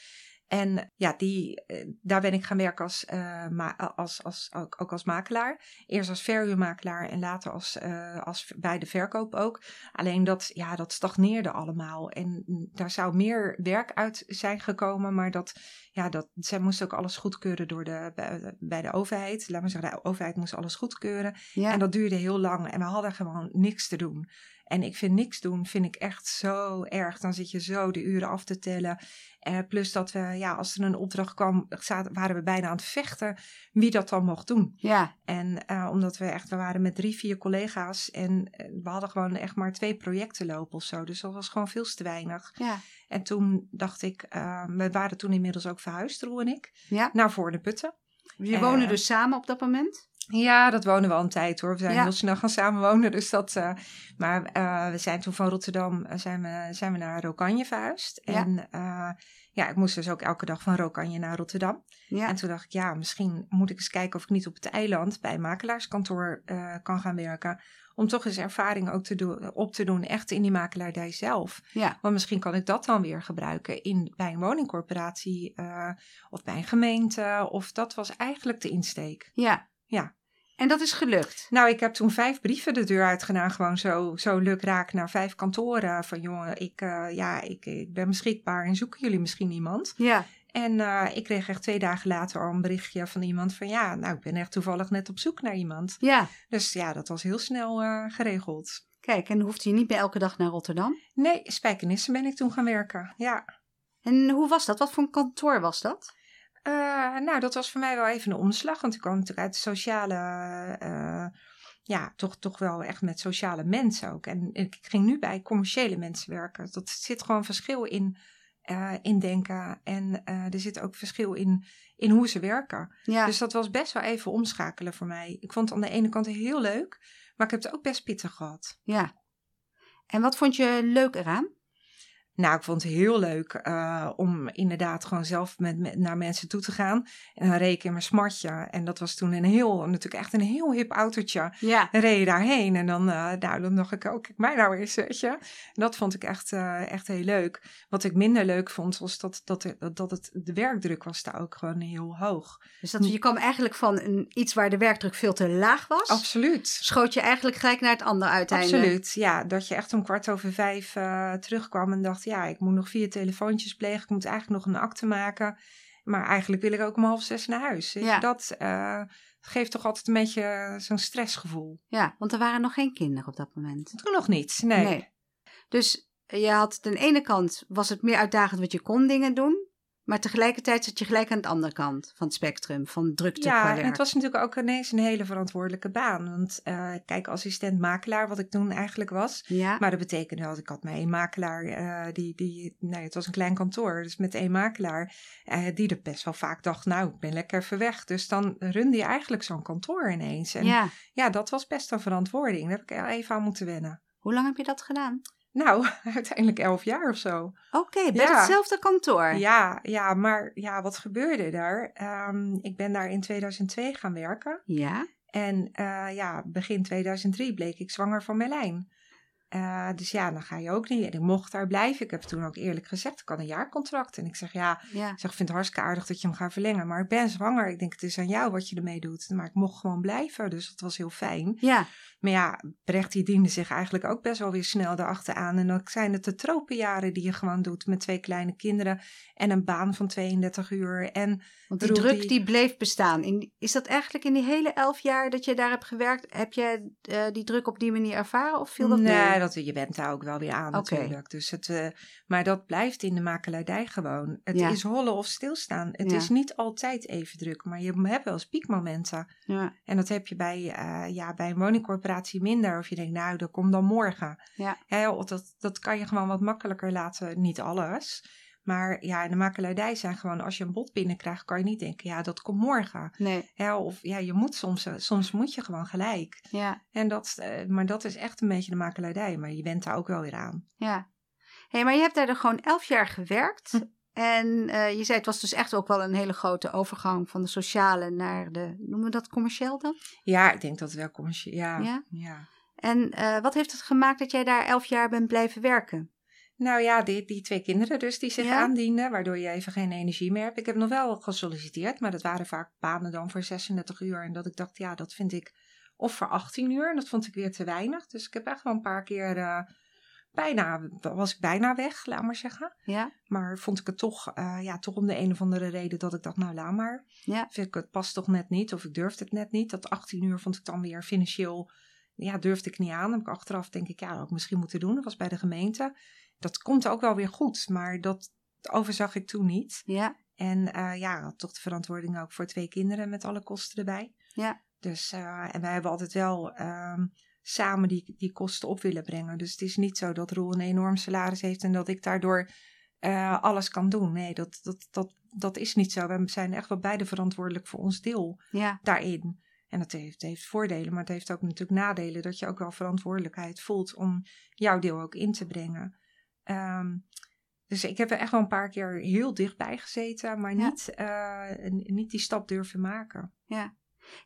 En ja, die, daar ben ik gaan werken als, uh, ma- als, als, ook, ook als makelaar. Eerst als verhuurmakelaar en later als, uh, als bij de verkoop ook. Alleen dat, ja, dat stagneerde allemaal. En daar zou meer werk uit zijn gekomen. Maar dat, ja, dat, zij moesten ook alles goedkeuren door de, bij, bij de overheid. Laat maar zeggen, de overheid moest alles goedkeuren. Ja. En dat duurde heel lang. En we hadden gewoon niks te doen. En ik vind niks doen, vind ik echt zo erg. Dan zit je zo de uren af te tellen. Uh, plus dat we, ja, als er een opdracht kwam, zaten, waren we bijna aan het vechten wie dat dan mocht doen. Ja. En uh, omdat we echt, we waren met drie, vier collega's en uh, we hadden gewoon echt maar twee projecten lopen of zo. Dus dat was gewoon veel te weinig. Ja. En toen dacht ik, uh, we waren toen inmiddels ook verhuisd, Roel en ik, ja, naar Voorne-Putten. Jullie uh, wonen dus samen op dat moment? Ja, dat wonen we al een tijd hoor. We zijn ja. heel snel gaan samenwonen. Dus dat, uh, maar uh, we zijn toen van Rotterdam uh, zijn we, zijn we naar Rokanje verhuisd. Ja. En uh, ja, ik moest dus ook elke dag van Rokanje naar Rotterdam. Ja. En toen dacht ik, ja, misschien moet ik eens kijken of ik niet op het eiland bij een makelaarskantoor uh, kan gaan werken. Om toch eens ervaring ook te doen, op te doen echt in die makelaardij zelf. Ja. Want misschien kan ik dat dan weer gebruiken in, bij een woningcorporatie uh, of bij een gemeente. Of dat was eigenlijk de insteek. Ja. Ja. En dat is gelukt? Nou, ik heb toen vijf brieven de deur uitgedaan. Gewoon zo, zo lukraak naar vijf kantoren. Van jongen, ik, uh, ja, ik, ik ben beschikbaar en zoeken jullie misschien iemand? Ja. En uh, ik kreeg echt twee dagen later al een berichtje van iemand van ja, nou ik ben echt toevallig net op zoek naar iemand. Ja. Dus ja, dat was heel snel uh, geregeld. Kijk, en hoefde je niet meer elke dag naar Rotterdam? Nee, Spijkenisse ben ik toen gaan werken, ja. En hoe was dat? Wat voor een kantoor was dat? Uh, nou, dat was voor mij wel even een omslag. Want ik kwam natuurlijk uit de sociale... Uh, ja, toch, toch wel echt met sociale mensen ook. En ik ging nu bij commerciële mensen werken. Dat zit gewoon verschil in, uh, in denken. En uh, er zit ook verschil in, in hoe ze werken. Ja. Dus dat was best wel even omschakelen voor mij. Ik vond het aan de ene kant heel leuk. Maar ik heb het ook best pittig gehad. Ja. En wat vond je leuk eraan? Nou, ik vond het heel leuk uh, om inderdaad gewoon zelf met, met naar mensen toe te gaan. En dan reed ik in mijn smartje. En dat was toen een heel, natuurlijk echt een heel hip autootje. Ja. En reed je daarheen. En dan, uh, nou, dan dacht ik, oh, kijk mij nou eens, weet je. Dat vond ik echt, uh, echt heel leuk. Wat ik minder leuk vond, was dat, dat, dat, dat het, de werkdruk was daar ook gewoon heel hoog. Dus dat, je kwam eigenlijk van een, iets waar de werkdruk veel te laag was. Absoluut. Schoot je eigenlijk gelijk naar het andere uiteinde. Absoluut, ja. Dat je echt om kwart over vijf uh, terugkwam en dacht... ja, ik moet nog vier telefoontjes plegen. Ik moet eigenlijk nog een akte maken. Maar eigenlijk wil ik ook om half zes naar huis. Ja. Dat uh, geeft toch altijd een beetje zo'n stressgevoel. Ja, want er waren nog geen kinderen op dat moment. Toen nog niet, nee. nee. Dus je had aan de ene kant was het meer uitdagend, want je kon dingen doen. Maar tegelijkertijd zat je gelijk aan de andere kant van het spectrum, van drukte. Ja, en het was natuurlijk ook ineens een hele verantwoordelijke baan. Want uh, kijk, assistent makelaar, wat ik toen eigenlijk was. Ja. Maar dat betekende dat ik had maar één makelaar, uh, die, die, nee, het was een klein kantoor. Dus met één makelaar, uh, die er best wel vaak dacht, nou, ik ben lekker even weg. Dus dan runde je eigenlijk zo'n kantoor ineens. En ja. ja, dat was best een verantwoording. Daar heb ik even aan moeten wennen. Hoe lang heb je dat gedaan? Nou, uiteindelijk elf jaar of zo. Oké, okay, bij ja. hetzelfde kantoor. Ja, ja, maar ja, wat gebeurde daar? Um, ik ben daar in tweeduizend twee gaan werken. Ja. En uh, ja, begin tweeduizend drie bleek ik zwanger van Merlijn. Uh, dus ja, dan ga je ook niet. En ik mocht daar blijven. Ik heb toen ook eerlijk gezegd, ik had een jaarcontract. En ik zeg, ja, ja. Ik zeg, vind het hartstikke aardig dat je hem gaat verlengen. Maar ik ben zwanger. Ik denk, het is aan jou wat je ermee doet. Maar ik mocht gewoon blijven. Dus dat was heel fijn. Ja. Maar ja, Brecht die diende zich eigenlijk ook best wel weer snel erachteraan. En dan zijn het de tropenjaren die je gewoon doet met twee kleine kinderen. En een baan van tweeëndertig uur. En want die druk die... die bleef bestaan. In, is dat eigenlijk in die hele elf jaar dat je daar hebt gewerkt? Heb je uh, die druk op die manier ervaren? Of viel dat nee. mee? Dat, je bent daar ook wel weer aan okay. natuurlijk. Dus het, uh, maar dat blijft in de makelaardij gewoon. Het ja. is hollen of stilstaan. Het ja. is niet altijd even druk. Maar je hebt wel eens piekmomenten. Ja. En dat heb je bij, uh, ja, bij een woningcorporatie minder. Of je denkt, nou, dat komt dan morgen. Ja. Heel, dat, dat kan je gewoon wat makkelijker laten. Niet alles. Maar ja, in de makelaardij zijn gewoon... als je een bod binnenkrijgt, kan je niet denken... ja, dat komt morgen. Nee. Ja, of ja, je moet soms... soms moet je gewoon gelijk. Ja. En dat, maar dat is echt een beetje de makelaardij. Maar je bent daar ook wel weer aan. Ja. Hey, maar je hebt daar dan gewoon elf jaar gewerkt. Hm. En uh, je zei, het was dus echt ook wel een hele grote overgang... van de sociale naar de... noemen we dat commercieel dan? Ja, ik denk dat het wel commercieel... Ja. ja? ja. En uh, wat heeft het gemaakt dat jij daar elf jaar bent blijven werken? Nou ja, die, die twee kinderen dus die zich ja. aandienden, waardoor je even geen energie meer hebt. Ik heb nog wel gesolliciteerd, maar dat waren vaak banen dan voor zesendertig uur. En dat ik dacht, ja, dat vind ik... Of voor achttien uur, en dat vond ik weer te weinig. Dus ik heb echt wel een paar keer... Uh, bijna, was ik bijna weg, laat maar zeggen. Ja. Maar vond ik het toch, uh, ja, toch om de een of andere reden dat ik dacht, nou laat maar. Ja. Vind ik, het past toch net niet, of ik durfde het net niet. Dat achttien uur vond ik dan weer financieel... Ja, durfde ik niet aan. Dan heb ik achteraf denk ik, ja, dat had ik misschien moeten doen. Dat was bij de gemeente. Dat komt ook wel weer goed, maar dat overzag ik toen niet. Ja. En uh, ja, had toch de verantwoording ook voor twee kinderen met alle kosten erbij. Ja. Dus, uh, en wij hebben altijd wel um, samen die, die kosten op willen brengen. Dus het is niet zo dat Roel een enorm salaris heeft en dat ik daardoor uh, alles kan doen. Nee, dat, dat, dat, dat is niet zo. We zijn echt wel beide verantwoordelijk voor ons deel ja. daarin. En dat heeft, heeft voordelen, maar het heeft ook natuurlijk nadelen... dat je ook wel verantwoordelijkheid voelt om jouw deel ook in te brengen. Um, dus ik heb er echt wel een paar keer heel dichtbij gezeten... maar ja. niet, uh, niet die stap durven maken. Ja.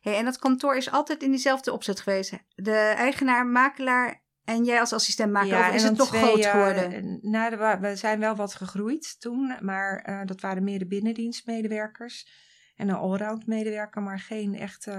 Hey, en dat kantoor is altijd in diezelfde opzet geweest. De eigenaar, makelaar en jij als assistent makelaar. Ja, is het toch twee, groot geworden? Uh, nou, de, we zijn wel wat gegroeid toen... maar uh, dat waren meer de binnendienstmedewerkers... En een allround medewerker, maar geen echte,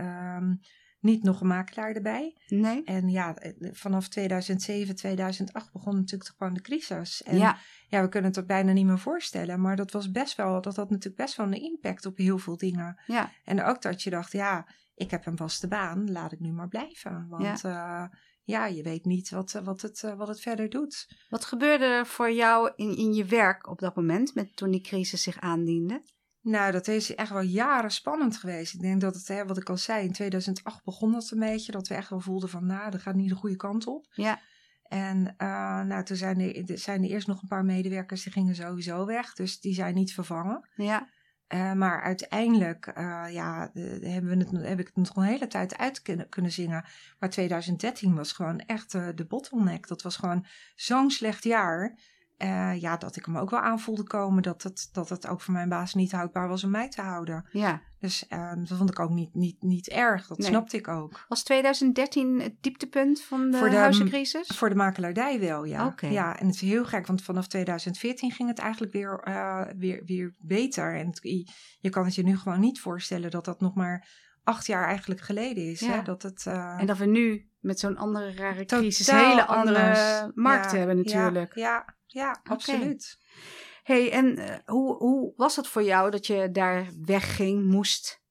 um, niet nog een makelaar erbij. Nee. En ja, vanaf tweeduizend zeven, tweeduizend acht begon natuurlijk gewoon de crisis. En ja. ja, we kunnen het er bijna niet meer voorstellen. Maar dat was best wel, dat had natuurlijk best wel een impact op heel veel dingen. Ja. En ook dat je dacht, ja, ik heb een vaste baan, laat ik nu maar blijven. Want ja, uh, ja je weet niet wat, wat, het, wat het verder doet. Wat gebeurde er voor jou in, in je werk op dat moment, met, toen die crisis zich aandiende? Nou, dat is echt wel jaren spannend geweest. Ik denk dat het, hè, wat ik al zei, in tweeduizend acht begon dat een beetje. Dat we echt wel voelden van, nou, dat gaat niet de goede kant op. Ja. En uh, nou, toen zijn er, zijn er eerst nog een paar medewerkers, die gingen sowieso weg. Dus die zijn niet vervangen. Ja. Uh, maar uiteindelijk uh, ja, hebben we het, heb ik het nog een hele tijd uit kunnen, kunnen zingen. Maar tweeduizend dertien was gewoon echt uh, de bottleneck. Dat was gewoon zo'n slecht jaar... Uh, ja, dat ik hem ook wel aanvoelde komen. Dat het, dat het ook voor mijn baas niet houdbaar was om mij te houden. Ja. Dus uh, dat vond ik ook niet, niet, niet erg. Dat nee. snapte ik ook. Was tweeduizend dertien het dieptepunt van de, voor de huizencrisis? Voor de makelaardij wel, ja. Okay. Ja. En het is heel gek, want vanaf tweeduizend veertien ging het eigenlijk weer, uh, weer, weer beter. En het, je kan het je nu gewoon niet voorstellen dat dat nog maar... acht jaar eigenlijk geleden is. Ja. Hè? Dat het, uh... En dat we nu met zo'n andere rare crisis... Totaal hele andere anders. markt ja, hebben natuurlijk. Ja, ja, ja okay. absoluut. Hey, en uh, hoe, hoe was het voor jou dat je daar wegging, moest?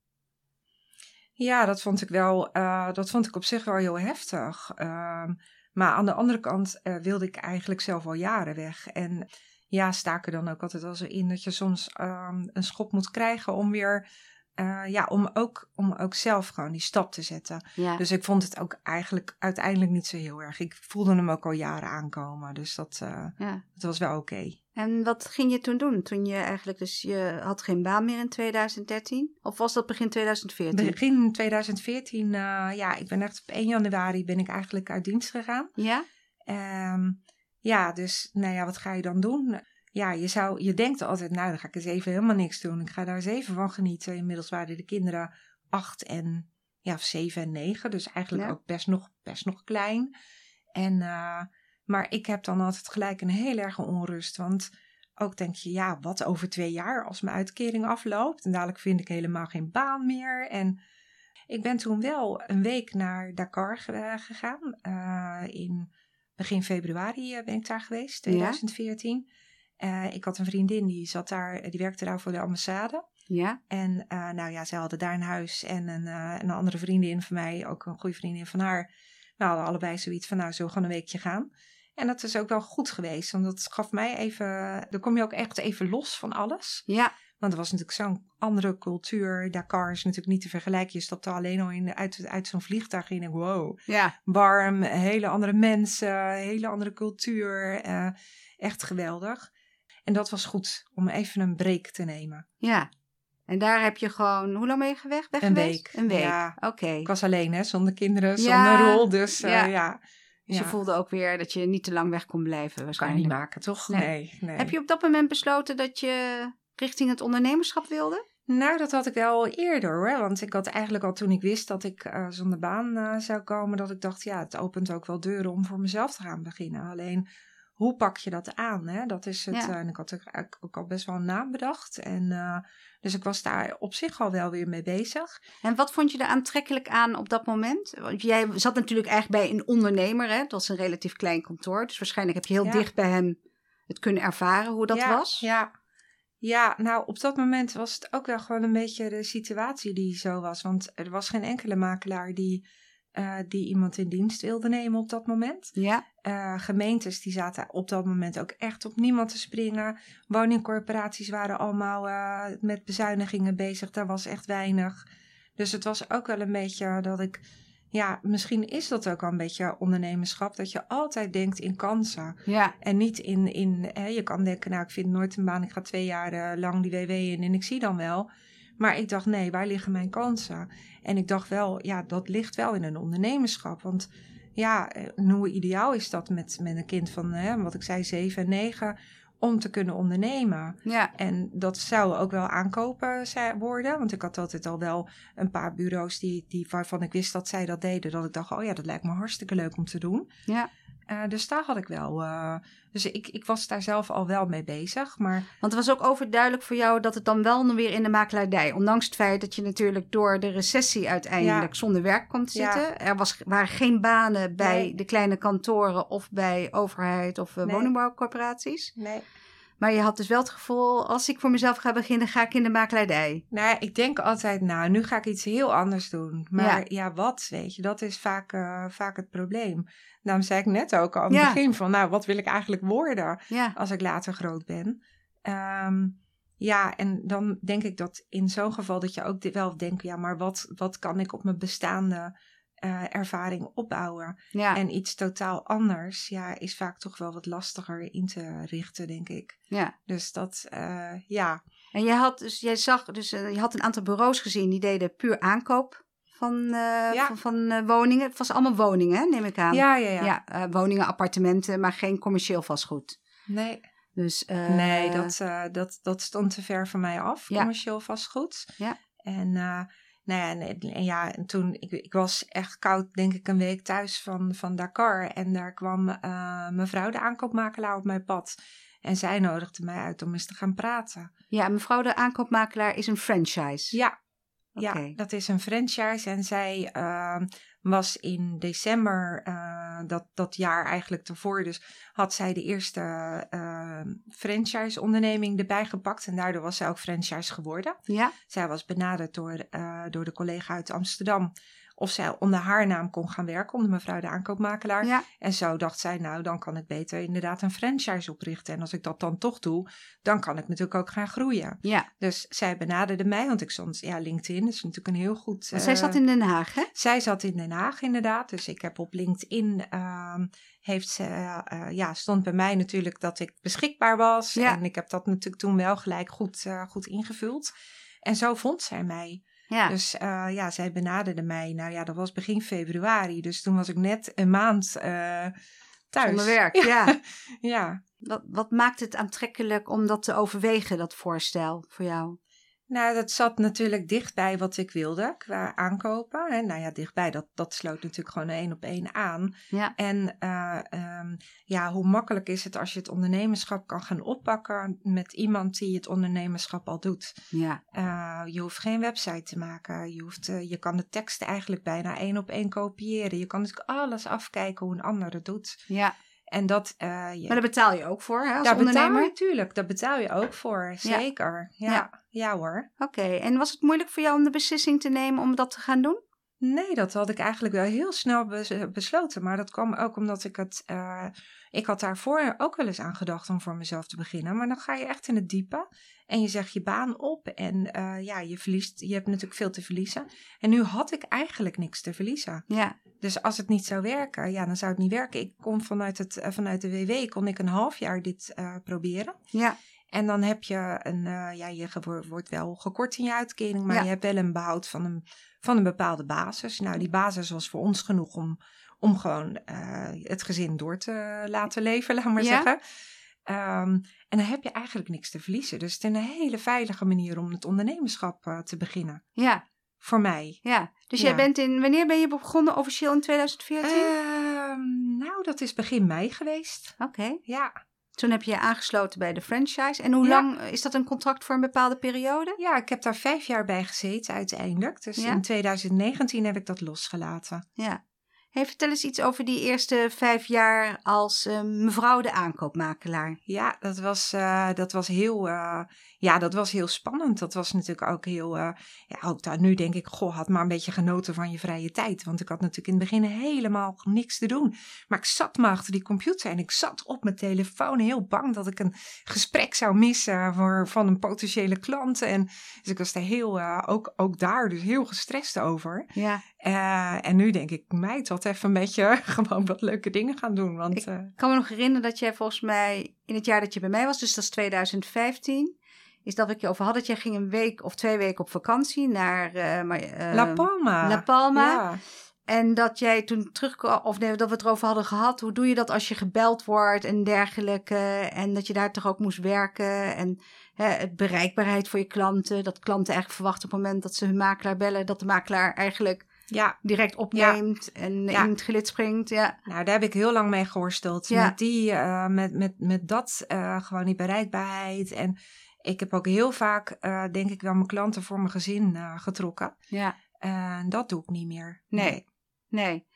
Ja, dat vond ik wel... Uh, dat vond ik op zich wel heel heftig. Uh, maar aan de andere kant uh, wilde ik eigenlijk zelf al jaren weg. En ja, sta er dan ook altijd wel zo in... dat je soms uh, een schop moet krijgen om weer... Uh, ja, om ook, om ook zelf gewoon die stap te zetten. Ja. Dus ik vond het ook eigenlijk uiteindelijk niet zo heel erg. Ik voelde hem ook al jaren aankomen. Dus dat, uh, ja. dat was wel oké. Okay. En wat ging je toen doen? Toen je eigenlijk dus, je had geen baan meer in tweeduizend dertien? Of was dat begin tweeduizend veertien? Begin tweeduizend veertien, uh, ja, ik ben echt op één januari ben ik eigenlijk uit dienst gegaan. Ja? Um, ja, dus nou ja, wat ga je dan doen? Ja, je, zou, je denkt altijd, nou, dan ga ik eens even helemaal niks doen. Ik ga daar eens even van genieten. Inmiddels waren de kinderen acht en, ja, of zeven en negen. Dus eigenlijk ja. ook best nog, best nog klein. En, uh, maar ik heb dan altijd gelijk een heel erge onrust. Want ook denk je, ja, wat over twee jaar als mijn uitkering afloopt? En dadelijk vind ik helemaal geen baan meer. En ik ben toen wel een week naar Dakar gegaan. Uh, in begin februari ben ik daar geweest, twintig veertien. Ja. Uh, ik had een vriendin die zat daar, die werkte daar voor de ambassade. Ja. En uh, nou ja, zij hadden daar een huis en een, uh, een andere vriendin van mij, ook een goede vriendin van haar. We hadden allebei zoiets van, nou, zo gaan een weekje gaan. En dat is ook wel goed geweest, want dat gaf mij even, dan kom je ook echt even los van alles. Ja. Want er was natuurlijk zo'n andere cultuur. Dakar is natuurlijk niet te vergelijken. Je stapt er alleen al in, uit, uit zo'n vliegtuig in en wow. Ja. Warm, hele andere mensen, hele andere cultuur. Uh, echt geweldig. En dat was goed, om even een break te nemen. Ja, en daar heb je gewoon... Hoe lang ben je weg, weg een geweest? Week. Een week. Ja, oké. Okay. Ik was alleen, hè, zonder kinderen, zonder ja. Roel. Dus uh, ja. ja. Dus je ja. voelde ook weer dat je niet te lang weg kon blijven. Waarschijnlijk. Kan je niet maken, toch? Nee. Nee, nee. Heb je op dat moment besloten dat je richting het ondernemerschap wilde? Nou, dat had ik wel eerder, hoor. Want ik had eigenlijk al toen ik wist dat ik uh, zonder baan uh, zou komen... dat ik dacht, ja, het opent ook wel deuren om voor mezelf te gaan beginnen. Alleen... Hoe pak je dat aan? Hè? Dat is het. Ja. Uh, en ik had er ook al best wel een naam bedacht. En, uh, dus ik was daar op zich al wel weer mee bezig. En wat vond je er aantrekkelijk aan op dat moment? Want jij zat natuurlijk eigenlijk bij een ondernemer. Hè? Het was een relatief klein kantoor. Dus waarschijnlijk heb je heel ja. dicht bij hem het kunnen ervaren hoe dat ja, was. Ja. ja, nou op dat moment was het ook wel gewoon een beetje de situatie die zo was. Want er was geen enkele makelaar die... Uh, die iemand in dienst wilde nemen op dat moment. Ja. Uh, gemeentes die zaten op dat moment ook echt op niemand te springen. Woningcorporaties waren allemaal uh, met bezuinigingen bezig. Daar was echt weinig. Dus het was ook wel een beetje dat ik... Ja, misschien is dat ook al een beetje ondernemerschap. Dat je altijd denkt in kansen. Ja. En niet in... in hè, je kan denken, nou ik vind nooit een baan. Ik ga twee jaar uh, lang die W W in en ik zie dan wel... Maar ik dacht, nee, waar liggen mijn kansen? En ik dacht wel, ja, dat ligt wel in een ondernemerschap. Want ja, hoe ideaal is dat met, met een kind van, hè, wat ik zei, zeven en negen... om te kunnen ondernemen. Ja. En dat zou ook wel aankopen worden. Want ik had altijd al wel een paar bureaus... Die, die, waarvan ik wist dat zij dat deden. Dat ik dacht, oh ja, dat lijkt me hartstikke leuk om te doen. Ja. Uh, dus daar had ik wel... Uh, dus ik, ik was daar zelf al wel mee bezig. Maar... Want het was ook overduidelijk voor jou... dat het dan wel weer in de makelaardij... ondanks het feit dat je natuurlijk door de recessie... uiteindelijk ja. zonder werk komt te zitten. Ja. Er was, waren geen banen bij nee. de kleine kantoren... of bij overheid of uh, nee. woningbouwcorporaties. Nee. Maar je had dus wel het gevoel... als ik voor mezelf ga beginnen, ga ik in de makelaardij. Nou, ik denk altijd... nou, nu ga ik iets heel anders doen. Maar ja, ja wat, weet je? Dat is vaak, uh, vaak het probleem. Daarom zei ik net ook al aan het ja. begin van... nou, wat wil ik eigenlijk worden ja. als ik later groot ben? Um, ja, en dan denk ik dat in zo'n geval... dat je ook wel denkt... ja, maar wat, wat kan ik op mijn bestaande uh, ervaring opbouwen? Ja. En iets totaal anders... ja, is vaak toch wel wat lastiger in te richten, denk ik. Ja. Dus dat, uh, ja. En jij had dus, jij zag, dus uh, je had een aantal bureaus gezien... die deden puur aankoop... Van, uh, ja. van, van uh, woningen. Het was allemaal woningen, neem ik aan. Ja, ja, ja. ja uh, woningen, appartementen, maar geen commercieel vastgoed. Nee. Dus, uh, nee, dat, uh, dat, dat stond te ver van mij af, ja. commercieel vastgoed. Ja. En, uh, nou ja, en, en ja, en toen, ik, ik was echt koud, denk ik, een week thuis van, van Dakar. En daar kwam uh, mevrouw de aankoopmakelaar op mijn pad. En zij nodigde mij uit om eens te gaan praten. Ja, mevrouw de aankoopmakelaar is een franchise. Ja. Ja, okay. Dat is een franchise en zij uh, was in december uh, dat, dat jaar eigenlijk tevoren. Dus had zij de eerste uh, franchise onderneming erbij gepakt en daardoor was zij ook franchise geworden. Ja. Zij was benaderd door, uh, door de collega uit Amsterdam of zij onder haar naam kon gaan werken, onder mevrouw de aankoopmakelaar. Ja. En zo dacht zij, nou dan kan ik beter inderdaad een franchise oprichten. En als ik dat dan toch doe, dan kan ik natuurlijk ook gaan groeien. Ja. Dus zij benaderde mij, want ik stond, ja, LinkedIn is natuurlijk een heel goed... Uh, zij zat in Den Haag, hè? Zij zat in Den Haag, inderdaad. Dus ik heb op LinkedIn, uh, heeft ze, uh, uh, ja, stond bij mij natuurlijk dat ik beschikbaar was. Ja. En ik heb dat natuurlijk toen wel gelijk goed, uh, goed ingevuld. En zo vond zij mij. Ja. Dus uh, ja, zij benaderde mij. Nou ja, dat was begin februari. Dus toen was ik net een maand uh, thuis. Zonder werk, ja. ja. ja. Wat, wat maakt het aantrekkelijk om dat te overwegen, dat voorstel voor jou? Nou, dat zat natuurlijk dichtbij wat ik wilde qua aankopen. En nou ja, dichtbij, dat, dat sloot natuurlijk gewoon één op één aan. Ja. En uh, um, ja, hoe makkelijk is het als je het ondernemerschap kan gaan oppakken met iemand die het ondernemerschap al doet. Ja. Uh, je hoeft geen website te maken. Je, hoeft, uh, je kan de teksten eigenlijk bijna één op één kopiëren. Je kan natuurlijk alles afkijken hoe een ander het doet. Ja. En dat, uh, je... Maar daar betaal je ook voor, hè, als daar ondernemer? Betaal je, tuurlijk, daar betaal je ook voor, zeker. Ja, ja. ja. ja hoor. Oké, okay. En was het moeilijk voor jou om de beslissing te nemen om dat te gaan doen? Nee, dat had ik eigenlijk wel heel snel bes- besloten. Maar dat kwam ook omdat ik het... Uh, ik had daarvoor ook wel eens aan gedacht om voor mezelf te beginnen. Maar dan ga je echt in het diepe. En je zegt je baan op. En uh, ja, je verliest. Je hebt natuurlijk veel te verliezen. En nu had ik eigenlijk niks te verliezen. Ja. Dus als het niet zou werken, ja, dan zou het niet werken. Ik kon vanuit, het, uh, vanuit de W W kon ik een half jaar dit uh, proberen. Ja. En dan heb je een, uh, ja, je ge- wordt wel gekort in je uitkering, maar ja. je hebt wel een behoud van een, van een bepaalde basis. Nou, die basis was voor ons genoeg om, om gewoon uh, het gezin door te laten leven, laat maar ja. zeggen. Um, en dan heb je eigenlijk niks te verliezen. Dus het is een hele veilige manier om het ondernemerschap uh, te beginnen. Ja. Voor mij. Ja. Dus ja. jij bent in, wanneer ben je begonnen officieel in twintig veertien? Uh, nou, dat is begin mei geweest. Oké. Okay. Ja. Toen heb je je aangesloten bij de franchise. En hoe ja. lang is dat een contract voor een bepaalde periode? Ja, ik heb daar vijf jaar bij gezeten uiteindelijk. Dus ja. in twintig negentien heb ik dat losgelaten. Ja. Hey, vertel eens iets over die eerste vijf jaar als uh, mevrouw de aankoopmakelaar. Ja, dat was, uh, dat was heel, uh, ja, dat was heel spannend. Dat was natuurlijk ook heel... Uh, ja, ook daar nu denk ik, goh, had maar een beetje genoten van je vrije tijd. Want ik had natuurlijk in het begin helemaal niks te doen. Maar ik zat maar achter die computer en ik zat op mijn telefoon heel bang dat ik een gesprek zou missen voor, van een potentiële klant. En dus ik was daar heel, uh, ook, ook daar dus heel gestrest over. Ja. Uh, en nu denk ik, meid, wat even met je gewoon wat leuke dingen gaan doen. Want, ik uh... kan me nog herinneren dat jij volgens mij in het jaar dat je bij mij was, dus dat is twintig vijftien, is dat ik je over had dat jij ging een week of twee weken op vakantie naar uh, uh, La Palma. La Palma. Ja. En dat jij toen terugkwam, of nee, dat we het erover hadden gehad, hoe doe je dat als je gebeld wordt en dergelijke. En dat je daar toch ook moest werken. En hè, het bereikbaarheid voor je klanten. Dat klanten eigenlijk verwachten op het moment dat ze hun makelaar bellen, dat de makelaar eigenlijk... Ja. Direct opneemt ja. en ja. in het gelid springt. Ja. Nou, daar heb ik heel lang mee geworsteld. Ja. Met, die, uh, met, met, met dat, uh, gewoon die bereikbaarheid. En ik heb ook heel vaak, uh, denk ik wel, mijn klanten voor mijn gezin uh, getrokken. Ja. Uh, dat doe ik niet meer. Nee, nee. Nee,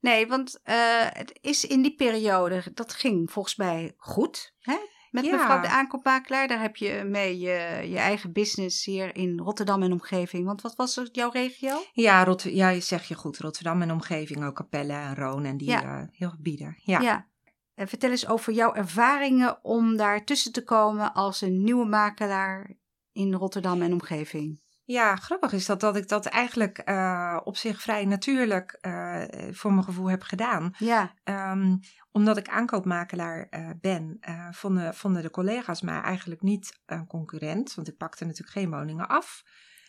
nee want uh, het is in die periode, dat ging volgens mij goed, hè? Met ja. mevrouw de aankoopmakelaar, daar heb je mee je, je eigen business hier in Rotterdam en omgeving. Want wat was jouw regio? Ja, Rot- ja zeg je goed, Rotterdam en omgeving, ook Capelle en Roon en die ja. uh, heel gebieden. Ja. ja. En vertel eens over jouw ervaringen om daar tussen te komen als een nieuwe makelaar in Rotterdam en omgeving. Ja, grappig is dat dat ik dat eigenlijk uh, op zich vrij natuurlijk uh, voor mijn gevoel heb gedaan. Ja. Um, omdat ik aankoopmakelaar uh, ben, uh, vonden, vonden de collega's mij eigenlijk niet een concurrent. Want ik pakte natuurlijk geen woningen af.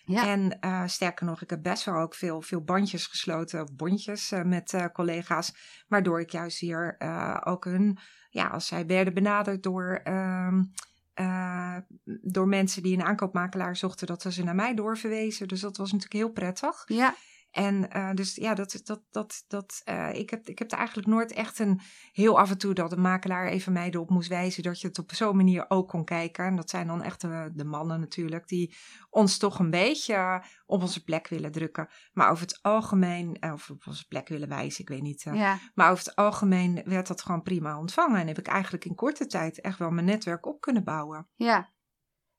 Ja. En uh, sterker nog, ik heb best wel ook veel, veel bandjes gesloten, bondjes uh, met uh, collega's. Waardoor ik juist hier uh, ook hun, ja, als zij werden benaderd door... Um, Uh, door mensen die een aankoopmakelaar zochten, dat ze naar mij doorverwezen. Dus dat was natuurlijk heel prettig. Ja. En uh, dus ja, dat, dat, dat, dat, uh, ik heb, ik heb er eigenlijk nooit echt een... Heel af en toe dat een makelaar even mij erop moest wijzen... dat je het op zo'n manier ook kon kijken. En dat zijn dan echt de, de mannen natuurlijk... die ons toch een beetje op onze plek willen drukken. Maar over het algemeen... Of op onze plek willen wijzen, ik weet niet. Uh, ja. Maar over het algemeen werd dat gewoon prima ontvangen. En heb ik eigenlijk in korte tijd echt wel mijn netwerk op kunnen bouwen. Ja.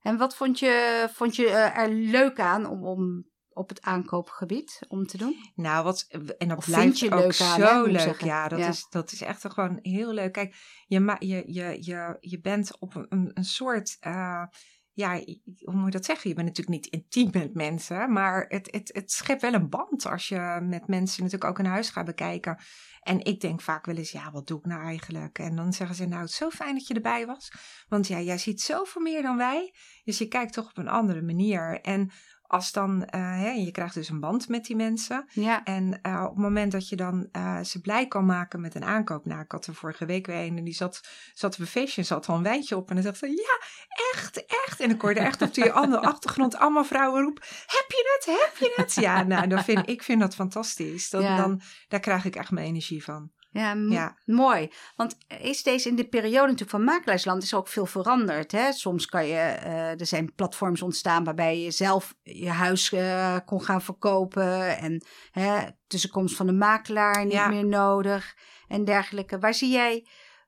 En wat vond je, vond je er leuk aan om... om... op het aankoopgebied om te doen? Nou, wat en dat of blijft je ook leuk aan, zo hè, leuk. Ja, dat, ja. Is, dat is echt gewoon heel leuk. Kijk, je, ma- je, je, je, je bent op een, een soort... Uh, ja, hoe moet je dat zeggen? Je bent natuurlijk niet intiem met mensen, maar het, het, het schept wel een band als je met mensen natuurlijk ook een huis gaat bekijken. En ik denk vaak wel eens, ja, wat doe ik nou eigenlijk? En dan zeggen ze, nou, het is zo fijn dat je erbij was. Want ja, jij ziet zoveel meer dan wij. Dus je kijkt toch op een andere manier. En Als dan, uh, hè, je krijgt dus een band met die mensen. Ja. En uh, op het moment dat je dan uh, ze blij kan maken met een aankoop. Nou, ik had er vorige week weer een en die zat, zat op een feestje en zat al een wijntje op. En dan zegt ze, ja, echt, echt. En ik hoorde echt op die andere achtergrond allemaal vrouwen roepen, heb je het, heb je het? Ja, nou, dan vind, ik vind dat fantastisch. Dan, ja. dan, daar krijg ik echt mijn energie van. Ja, m- ja, mooi. Want is deze in de periode natuurlijk van makelaarsland is ook veel veranderd. Hè? Soms kan je, uh, er zijn platforms ontstaan waarbij je zelf je huis uh, kon gaan verkopen. En hè, tussenkomst van de makelaar niet ja. meer nodig en dergelijke. Waar zie jij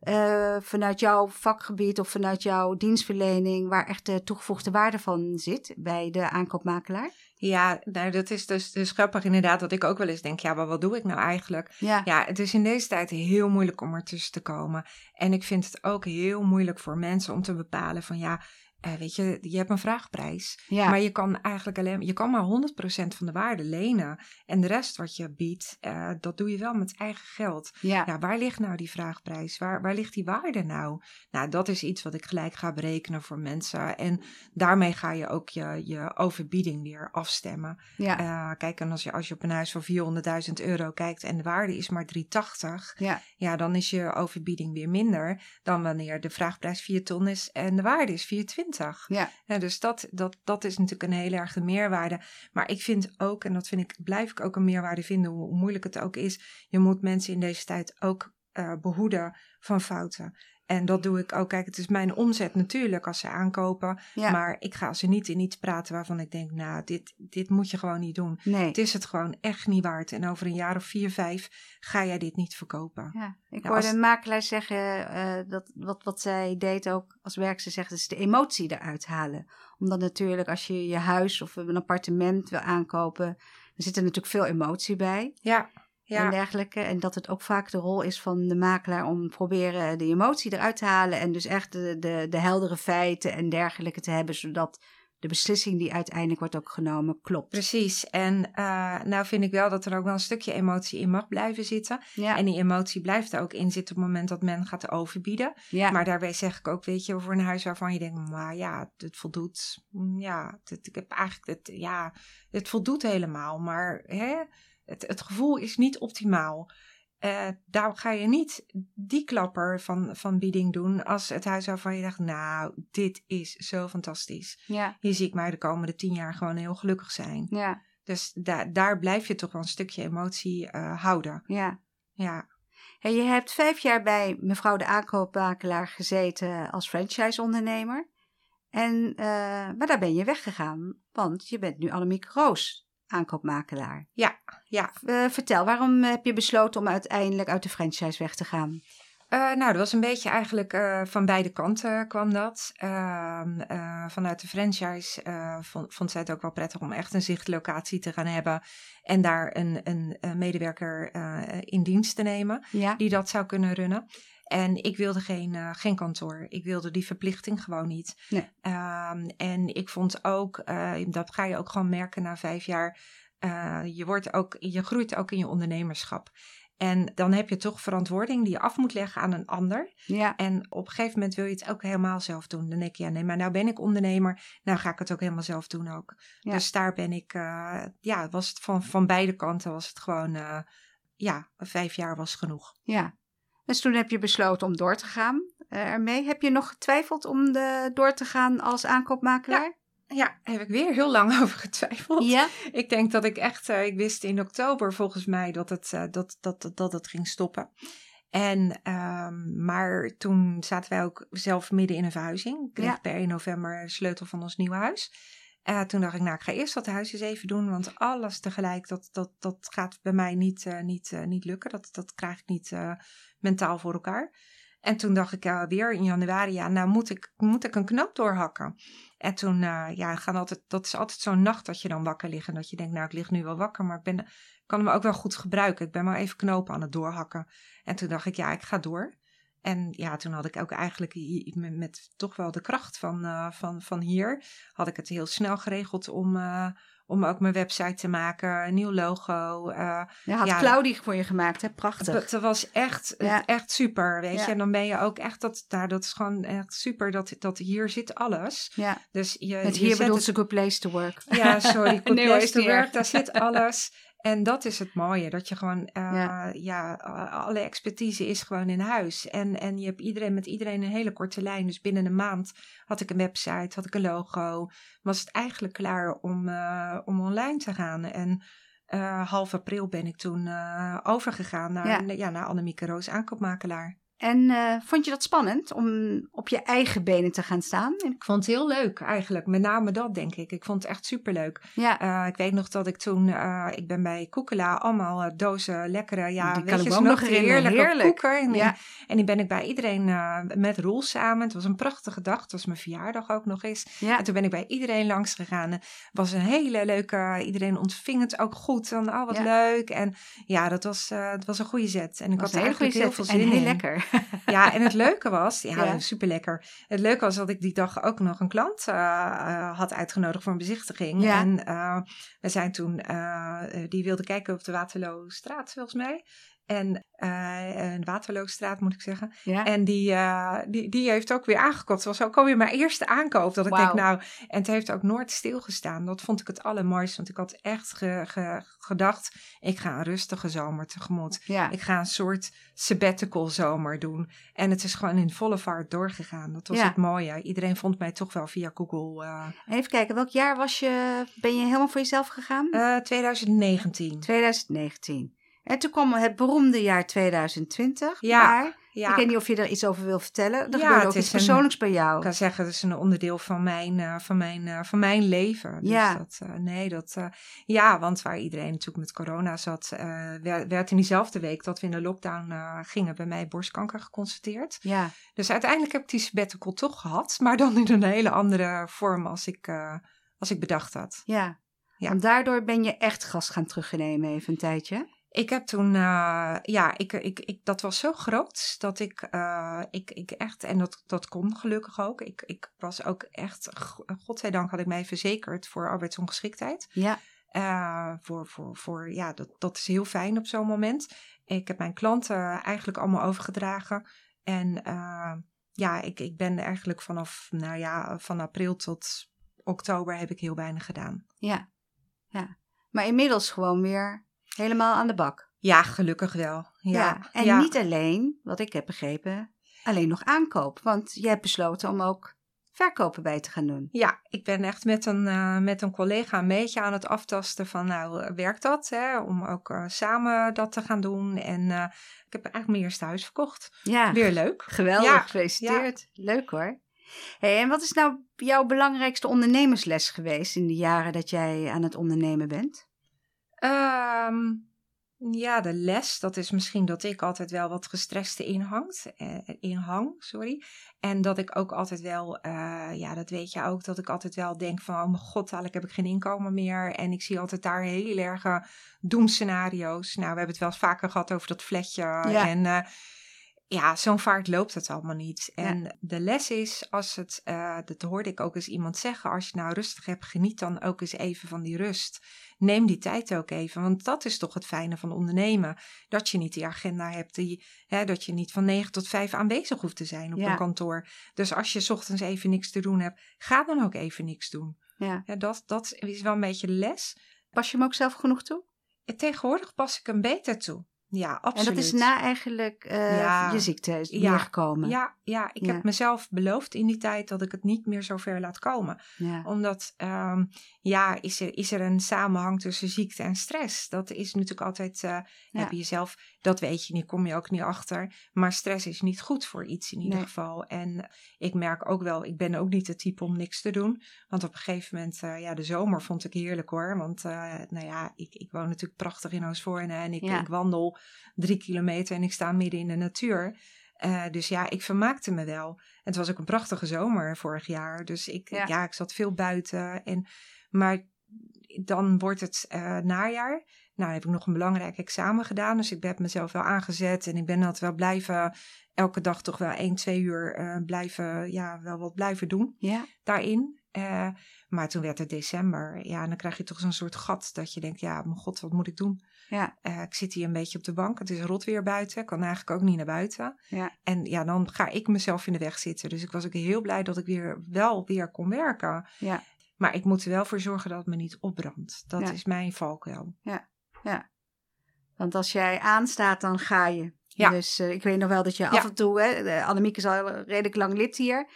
uh, vanuit jouw vakgebied of vanuit jouw dienstverlening waar echt de toegevoegde waarde van zit bij de aankoopmakelaar? Ja, nou dat is dus, dus grappig inderdaad dat ik ook wel eens denk, ja, maar wat doe ik nou eigenlijk? Ja. ja, het is in deze tijd heel moeilijk om ertussen te komen. En ik vind het ook heel moeilijk voor mensen om te bepalen van ja, eh, weet je, je hebt een vraagprijs. Ja. Maar je kan eigenlijk alleen, je kan maar honderd procent van de waarde lenen. En de rest wat je biedt, eh, dat doe je wel met eigen geld. Ja. Ja, waar ligt nou die vraagprijs? Waar, waar ligt die waarde nou? Nou, dat is iets wat ik gelijk ga berekenen voor mensen. En daarmee ga je ook je, je overbieding weer afstemmen. Ja. Uh, kijk, en als je, als je op een huis van vierhonderdduizend euro kijkt en de waarde is maar driehonderdtachtig. Ja. ja, dan is je overbieding weer minder dan wanneer de vraagprijs vier ton is en de waarde is vierentwintig. Ja. Ja, dus dat, dat, dat is natuurlijk een heel erg de meerwaarde. Maar ik vind ook, en dat vind ik, blijf ik ook een meerwaarde vinden, hoe moeilijk het ook is. Je moet mensen in deze tijd ook uh, behoeden van fouten. En dat doe ik ook. Kijk, het is mijn omzet natuurlijk als ze aankopen. Ja. Maar ik ga ze niet in iets praten waarvan ik denk, nou, dit, dit moet je gewoon niet doen. Nee. Het is het gewoon echt niet waard. En over een jaar of vier, vijf ga jij dit niet verkopen. Ja. Ik nou, hoorde als... een makelaar zeggen, uh, dat wat, wat zij deed ook als werk, ze zegt, is de emotie eruit halen. Omdat natuurlijk als je je huis of een appartement wil aankopen, dan zit er natuurlijk veel emotie bij. Ja. Ja. En dergelijke. En dat het ook vaak de rol is van de makelaar om proberen de emotie eruit te halen. En dus echt de, de, de heldere feiten en dergelijke te hebben. Zodat de beslissing die uiteindelijk wordt ook genomen klopt. Precies. En uh, nou vind ik wel dat er ook wel een stukje emotie in mag blijven zitten. Ja. En die emotie blijft er ook in zitten op het moment dat men gaat overbieden. Ja. Maar daarbij zeg ik ook, weet je, voor een huis waarvan je denkt, maar ja, het voldoet. Ja, dit, ik heb eigenlijk, dit, ja, het voldoet helemaal. Maar hè? Het, het gevoel is niet optimaal. Uh, daar ga je niet die klapper van, van bieding doen als het huis waarvan je dacht, nou, dit is zo fantastisch. Ja. Hier zie ik mij de komende tien jaar gewoon heel gelukkig zijn. Ja. Dus da- daar blijf je toch wel een stukje emotie uh, houden. Ja. Ja. Hey, je hebt vijf jaar bij mevrouw de aankoopmakelaar gezeten als franchise-ondernemer. En, uh, maar daar ben je weggegaan, want je bent nu Annemieke Roos. Aankoopmakelaar. Ja, ja. Uh, vertel, waarom heb je besloten om uiteindelijk uit de franchise weg te gaan? Uh, nou, dat was een beetje eigenlijk uh, van beide kanten kwam dat. Uh, uh, vanuit de franchise uh, vond, vond zij het ook wel prettig om echt een zichtlocatie te gaan hebben. En daar een, een, een medewerker uh, in dienst te nemen ja. die dat zou kunnen runnen. En ik wilde geen, uh, geen kantoor. Ik wilde die verplichting gewoon niet. Nee. Um, en ik vond ook, uh, dat ga je ook gewoon merken na vijf jaar. Uh, je, wordt ook, je groeit ook in je ondernemerschap. En dan heb je toch verantwoording die je af moet leggen aan een ander. Ja. En op een gegeven moment wil je het ook helemaal zelf doen. Dan denk je, ja nee, maar nou ben ik ondernemer. Nou ga ik het ook helemaal zelf doen ook. Ja. Dus daar ben ik, uh, ja, was het van, van beide kanten was het gewoon, uh, ja, vijf jaar was genoeg. Ja. Dus toen heb je besloten om door te gaan uh, ermee. Heb je nog getwijfeld om de, door te gaan als aankoopmakelaar? Ja. Ja, daar heb ik weer heel lang over getwijfeld. Ja. Ik denk dat ik echt, uh, ik wist in oktober volgens mij dat het, uh, dat, dat, dat, dat het ging stoppen. En, um, maar toen zaten wij ook zelf midden in een verhuizing. Ik kreeg ja. per één november sleutel van ons nieuwe huis. Uh, toen dacht ik, nou, ik ga eerst dat huis eens even doen. Want alles tegelijk, dat, dat, dat gaat bij mij niet, uh, niet, uh, niet lukken. Dat, dat krijg ik niet uh, mentaal voor elkaar. En toen dacht ik uh, weer in januari, ja, nou moet ik, moet ik een knoop doorhakken. En toen, uh, ja, gaan altijd, dat is altijd zo'n nacht dat je dan wakker ligt. En dat je denkt, nou, ik lig nu wel wakker, maar ik ben, kan hem ook wel goed gebruiken. Ik ben maar even knopen aan het doorhakken. En toen dacht ik, ja, ik ga door. En ja, toen had ik ook eigenlijk met, met toch wel de kracht van, uh, van, van hier, had ik het heel snel geregeld om, uh, om ook mijn website te maken, een nieuw logo. Uh, ja, had ja, Claudie voor je gemaakt, hè? Prachtig. Dat was echt, ja. echt super, weet ja. je. En dan ben je ook echt, dat, nou, dat is gewoon echt super, dat, dat hier zit alles. Ja. Dus je, Met hier je bedoelt het... ze Good Place to Work. Ja, sorry, Good nee, Place to Work, daar zit alles. En dat is het mooie, dat je gewoon, uh, ja. ja, alle expertise is gewoon in huis. En, en je hebt iedereen met iedereen een hele korte lijn. Dus binnen een maand had ik een website, had ik een logo. Was het eigenlijk klaar om, uh, om online te gaan. En uh, half april ben ik toen uh, overgegaan naar, ja. Ja, naar Annemieke Roos, aankoopmakelaar. En uh, vond je dat spannend om op je eigen benen te gaan staan? Ik vond het heel leuk eigenlijk. Met name dat, denk ik. Ik vond het echt superleuk. Ja. Uh, ik weet nog dat ik toen... Uh, ik ben bij Koekela allemaal uh, dozen lekkere... Ja, die weet je, nog heerlijke koeken. En, ja. en, en die ben ik bij iedereen uh, met Roel samen. Het was een prachtige dag. Het was mijn verjaardag ook nog eens. Ja. En toen ben ik bij iedereen langs gegaan. Het was een hele leuke... Iedereen ontving het ook goed. En, oh, wat ja. leuk. En ja, dat was, uh, het was een goede zet. En ik had eigenlijk heel veel zin in. En heel lekker. Ja, en het leuke was, ja, ja. super lekker. Het leuke was dat ik die dag ook nog een klant uh, had uitgenodigd voor een bezichtiging. Ja. En uh, we zijn toen, uh, die wilde kijken op de Waterloostraat volgens mij. En uh, een Waterloostraat moet ik zeggen. Ja. En die, uh, die, die heeft ook weer aangekocht. Het was ook alweer mijn eerste aankoop. Dat ik wow. denk nou, en het heeft ook nooit stilgestaan. Dat vond ik het allermooiste. Want ik had echt ge, ge, gedacht, ik ga een rustige zomer tegemoet. Ja. Ik ga een soort sabbatical zomer doen. En het is gewoon in volle vaart doorgegaan. Dat was ja. het mooie. Iedereen vond mij toch wel via Google. Uh... Even kijken, welk jaar was je, ben je helemaal voor jezelf gegaan? Uh, twintig negentien. twintig negentien. En toen kwam het beroemde jaar tweeduizend twintig. Ja, maar ja. ik weet niet of je er iets over wil vertellen. Er ja, gebeurde ook iets persoonlijks een, bij jou. Ik kan zeggen, het is een onderdeel van mijn, uh, van mijn, uh, van mijn leven. Ja. Dus dat, uh, nee, dat, uh, ja, want waar iedereen natuurlijk met corona zat, uh, werd in diezelfde week dat we in de lockdown uh, gingen bij mij borstkanker geconstateerd. Ja. Dus uiteindelijk heb ik die sabbatical toch gehad, maar dan in een hele andere vorm als ik, uh, als ik bedacht had. Ja. ja, want daardoor ben je echt gas gaan terugnemen even een tijdje. Ik heb toen, uh, ja, ik, ik, ik, dat was zo groot dat ik, uh, ik, ik echt, en dat, dat kon gelukkig ook. Ik, ik was ook echt, godzijdank had ik mij verzekerd voor arbeidsongeschiktheid. Ja. Uh, voor, voor, voor, ja, dat, dat is heel fijn op zo'n moment. Ik heb mijn klanten eigenlijk allemaal overgedragen. En uh, ja, ik, ik ben eigenlijk vanaf, nou ja, van april tot oktober heb ik heel weinig gedaan. Ja, ja. Maar inmiddels gewoon weer... Helemaal aan de bak. Ja, gelukkig wel. Ja, ja en ja. niet alleen, wat ik heb begrepen, alleen nog aankoop. Want jij hebt besloten om ook verkopen bij te gaan doen. Ja, ik ben echt met een, uh, met een collega een beetje aan het aftasten van, nou, werkt dat? Hè? Om ook uh, samen dat te gaan doen. En uh, ik heb eigenlijk mijn eerste huis verkocht. Ja, weer leuk. Geweldig, ja. Gefeliciteerd. Ja. Leuk hoor. Hey, en wat is nou jouw belangrijkste ondernemersles geweest in de jaren dat jij aan het ondernemen bent? Um, ja, de les, dat is misschien dat ik altijd wel wat gestreste inhangt, eh, inhang, sorry. En dat ik ook altijd wel, uh, ja, dat weet je ook, dat ik altijd wel denk van, oh mijn god, dadelijk heb ik geen inkomen meer. En ik zie altijd daar heel erg uh, doemscenario's. Nou, we hebben het wel eens vaker gehad over dat flatje. Ja. En uh, ja, zo'n vaart loopt het allemaal niet. En ja. de les is, als het, uh, dat hoorde ik ook eens iemand zeggen, als je nou rustig hebt, geniet dan ook eens even van die rust. Neem die tijd ook even, want dat is toch het fijne van ondernemen. Dat je niet die agenda hebt, die, hè, dat je niet van negen tot vijf aanwezig hoeft te zijn op ja. een kantoor. Dus als je 's ochtends even niks te doen hebt, ga dan ook even niks doen. Ja. Ja, dat, dat is wel een beetje de les. Pas je hem ook zelf genoeg toe? En tegenwoordig pas ik hem beter toe. Ja, absoluut. En dat is na eigenlijk uh, ja. je ziekte is ja. neergekomen. Ja, ja ik ja. heb mezelf beloofd in die tijd dat ik het niet meer zo ver laat komen. Ja. Omdat, um, ja, is er, is er een samenhang tussen ziekte en stress. Dat is natuurlijk altijd, uh, ja. heb je jezelf, dat weet je niet, kom je ook niet achter. Maar stress is niet goed voor iets in ieder nee. geval. En ik merk ook wel, ik ben ook niet het type om niks te doen. Want op een gegeven moment, uh, ja, de zomer vond ik heerlijk hoor. Want, uh, nou ja, ik, ik woon natuurlijk prachtig in Voorne en ik, ja. ik wandel drie kilometer en ik sta midden in de natuur. Uh, dus ja, ik vermaakte me wel. Het was ook een prachtige zomer vorig jaar. Dus ik, ja. ja, ik zat veel buiten. En, maar dan wordt het uh, najaar. Nou, heb ik nog een belangrijk examen gedaan. Dus ik heb mezelf wel aangezet. En ik ben altijd wel blijven, elke dag toch wel één, twee uur uh, blijven, ja, wel wat blijven doen. Ja. Daarin. Uh, maar toen werd het december. Ja, en dan krijg je toch zo'n soort gat dat je denkt, ja, mijn god, wat moet ik doen? Ja. Uh, ik zit hier een beetje op de bank. Het is rot weer buiten. Ik kan eigenlijk ook niet naar buiten. Ja. En ja, dan ga ik mezelf in de weg zitten. Dus ik was ook heel blij dat ik weer wel weer kon werken. Ja. Maar ik moet er wel voor zorgen dat het me niet opbrandt. Dat ja. is mijn valkuil. Ja, ja. Want als jij aanstaat, dan ga je. Ja. Dus uh, ik weet nog wel dat je ja. af en toe... Hè, Annemieke is al redelijk lang lid hier...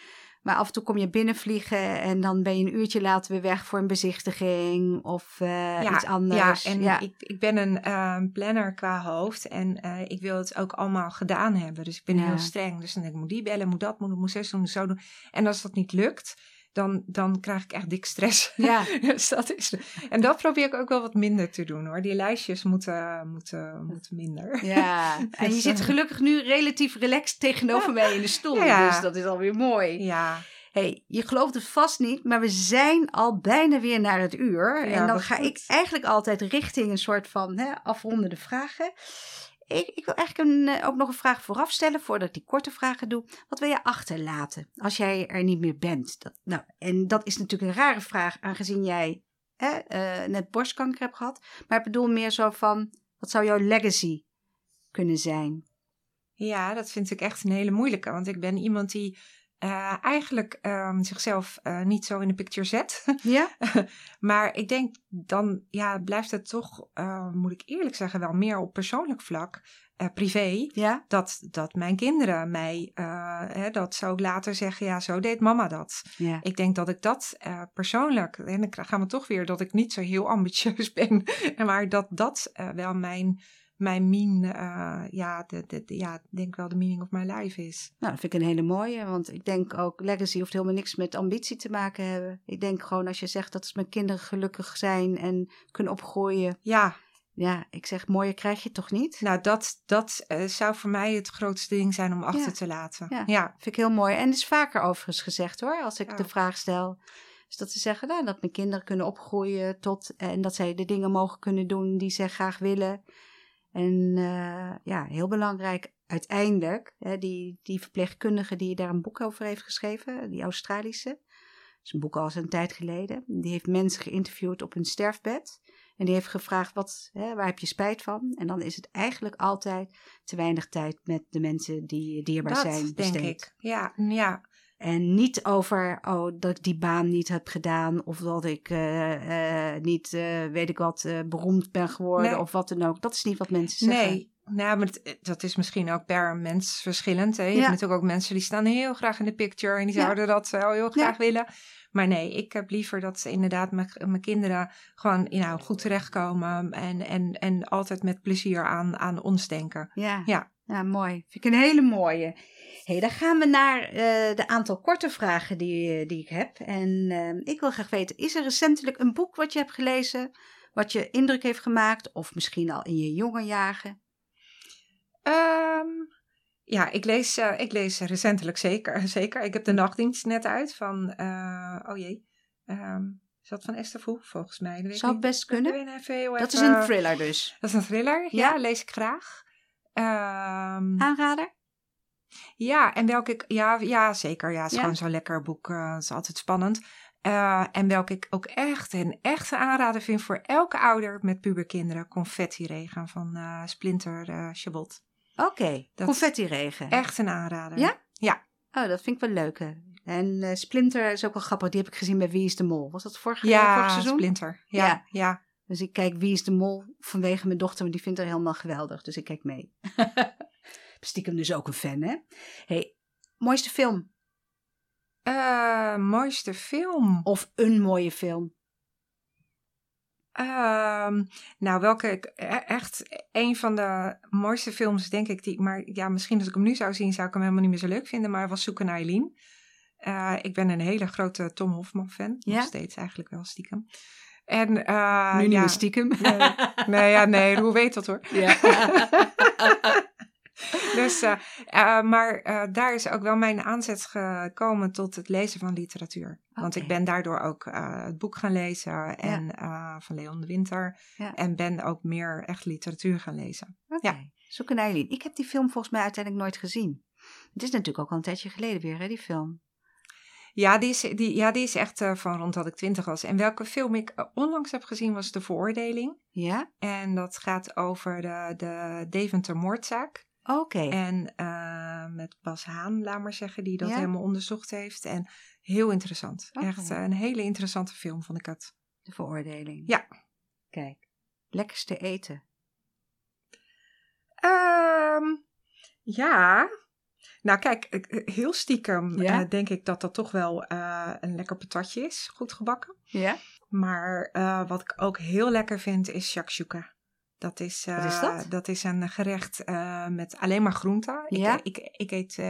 Maar af en toe kom je binnenvliegen en dan ben je een uurtje later weer weg voor een bezichtiging of uh, ja, iets anders. Ja, en ja. Ik, ik ben een uh, planner qua hoofd en uh, ik wil het ook allemaal gedaan hebben. Dus ik ben ja. heel streng. Dus dan denk ik, moet die bellen, moet dat, moet ik moet zes doen, moet zo doen. En als dat niet lukt, dan, dan krijg ik echt dik stress. Ja. Dus dat is, en dat probeer ik ook wel wat minder te doen hoor. Die lijstjes moeten, moeten, moeten minder. Ja, en je zit gelukkig nu relatief relaxed tegenover mij in de stoel. Ja. Dus dat is alweer mooi. Ja. Hey, je gelooft het vast niet, maar we zijn al bijna weer naar het uur. Ja, en dan ga goed. Ik eigenlijk altijd richting een soort van hè, afrondende vragen. Ik, ik wil eigenlijk een, ook nog een vraag vooraf stellen, voordat ik die korte vragen doe. Wat wil je achterlaten als jij er niet meer bent? Dat, nou, en dat is natuurlijk een rare vraag, aangezien jij hè, uh, net borstkanker hebt gehad. Maar ik bedoel meer zo van, wat zou jouw legacy kunnen zijn? Ja, dat vind ik echt een hele moeilijke. Want ik ben iemand die uh, eigenlijk um, zichzelf uh, niet zo in de picture zet. Ja. Maar ik denk, dan ja, blijft het toch, uh, moet ik eerlijk zeggen, wel meer op persoonlijk vlak, uh, privé. Ja. Dat, dat mijn kinderen mij, uh, hè, dat zou ik later zeggen, ja, zo deed mama dat. Ja. Ik denk dat ik dat uh, persoonlijk, en dan gaan we toch weer dat ik niet zo heel ambitieus ben. Maar dat dat uh, wel mijn... mijn mean, uh, ja, de, de, de, ja, denk wel de meaning of my life is. Nou, dat vind ik een hele mooie, want ik denk ook, legacy hoeft helemaal niks met ambitie te maken hebben. Ik denk gewoon als je zegt dat mijn kinderen gelukkig zijn en kunnen opgroeien. Ja. Ja, ik zeg, mooier krijg je toch niet? Nou, dat, dat uh, zou voor mij het grootste ding zijn om achter ja. te laten. Ja. ja, vind ik heel mooi. En het is vaker overigens gezegd hoor, als ik ja. de vraag stel. Dus dat ze zeggen, nou, dat mijn kinderen kunnen opgroeien tot, en dat zij de dingen mogen kunnen doen die zij graag willen. En uh, ja, heel belangrijk uiteindelijk, hè, die, die verpleegkundige die daar een boek over heeft geschreven, die Australische, dat is een boek al een tijd geleden, die heeft mensen geïnterviewd op hun sterfbed en die heeft gevraagd, wat, hè, waar heb je spijt van? En dan is het eigenlijk altijd te weinig tijd met de mensen die dierbaar dat zijn besteed. Dat denk ik, ja, ja. En niet over, oh, dat ik die baan niet heb gedaan of dat ik uh, uh, niet, uh, weet ik wat, uh, beroemd ben geworden nee. of wat dan ook. Dat is niet wat mensen zeggen. Nee, nou, maar het, dat is misschien ook per mens verschillend. Hè? Je ja. hebt natuurlijk ook mensen die staan heel graag in de picture en die ja. zouden dat wel heel graag ja. willen. Maar nee, ik heb liever dat ze inderdaad mijn, mijn kinderen gewoon nou, goed terechtkomen en, en, en altijd met plezier aan, aan ons denken. Ja. ja. Ja, mooi. Vind ik een hele mooie. Hey, dan gaan we naar uh, de aantal korte vragen die, die ik heb. En uh, ik wil graag weten, is er recentelijk een boek wat je hebt gelezen, wat je indruk heeft gemaakt, of misschien al in je jonge jaren? Um, ja, ik lees, uh, ik lees recentelijk zeker, zeker. Ik heb De Nachtdienst net uit van, uh, oh jee, um, is dat van Esther Vroeg volgens mij? Dat zou best kunnen. Dat is een thriller dus. Dat is een thriller, ja, ja lees ik graag. Um, Aanrader? Ja, en welke ik... Ja, ja zeker. Ja, het is ja. gewoon zo'n lekker boek. Uh, het is altijd spannend. Uh, en welke ik ook echt een echte aanrader vind voor elke ouder met puberkinderen. Confettiregen van uh, Splinter uh, Chabot. Oké, okay. Confettiregen. Echt een aanrader. Ja? Ja. Oh, dat vind ik wel leuk. Hè. En uh, Splinter is ook wel grappig. Die heb ik gezien bij Wie is de Mol. Was dat vorig, ja, vorig seizoen? Ja, Splinter. Ja, ja. ja. Dus ik kijk Wie is de Mol vanwege mijn dochter, maar die vindt haar helemaal geweldig. Dus ik kijk mee. Stiekem dus ook een fan, hè? Hey, mooiste film? Uh, mooiste film? Of een mooie film? Uh, nou, welke ik echt een van de mooiste films, denk ik, die, maar ja, misschien als ik hem nu zou zien, zou ik hem helemaal niet meer zo leuk vinden, maar was Zoeken naar Eileen. Uh, ik ben een hele grote Tom Hofman fan. Ja? Nog steeds eigenlijk wel stiekem. En, uh, nu niet ja, meer stiekem. Nee, nee, ja, nee, hoe weet dat hoor. Ja. dus, uh, uh, maar uh, daar is ook wel mijn aanzet gekomen tot het lezen van literatuur. Okay. Want ik ben daardoor ook uh, het boek gaan lezen en, ja. uh, van Leon de Winter. Ja. En ben ook meer echt literatuur gaan lezen. Okay. Ja. Zoeken naar Eileen. Ik heb die film volgens mij uiteindelijk nooit gezien. Het is natuurlijk ook al een tijdje geleden weer, hè, die film. Ja, die is, die, ja, die is echt uh, van rond dat ik twintig was. En welke film ik uh, onlangs heb gezien was De Veroordeling. Ja. En dat gaat over de, de Deventer-moordzaak. Oké. Okay. En uh, met Bas Haan, laat maar zeggen, die dat ja. helemaal onderzocht heeft. En heel interessant. Okay. Echt uh, een hele interessante film vond ik het. De Veroordeling. Ja. Kijk. Lekkerste eten. Um, ja... Nou kijk, heel stiekem ja? uh, denk ik dat dat toch wel uh, een lekker patatje is. Goed gebakken. Ja. Maar uh, wat ik ook heel lekker vind is shakshuka. Dat is, uh, wat is dat? Dat is een gerecht uh, met alleen maar groenten. Ja? Ik, ik, ik eet uh,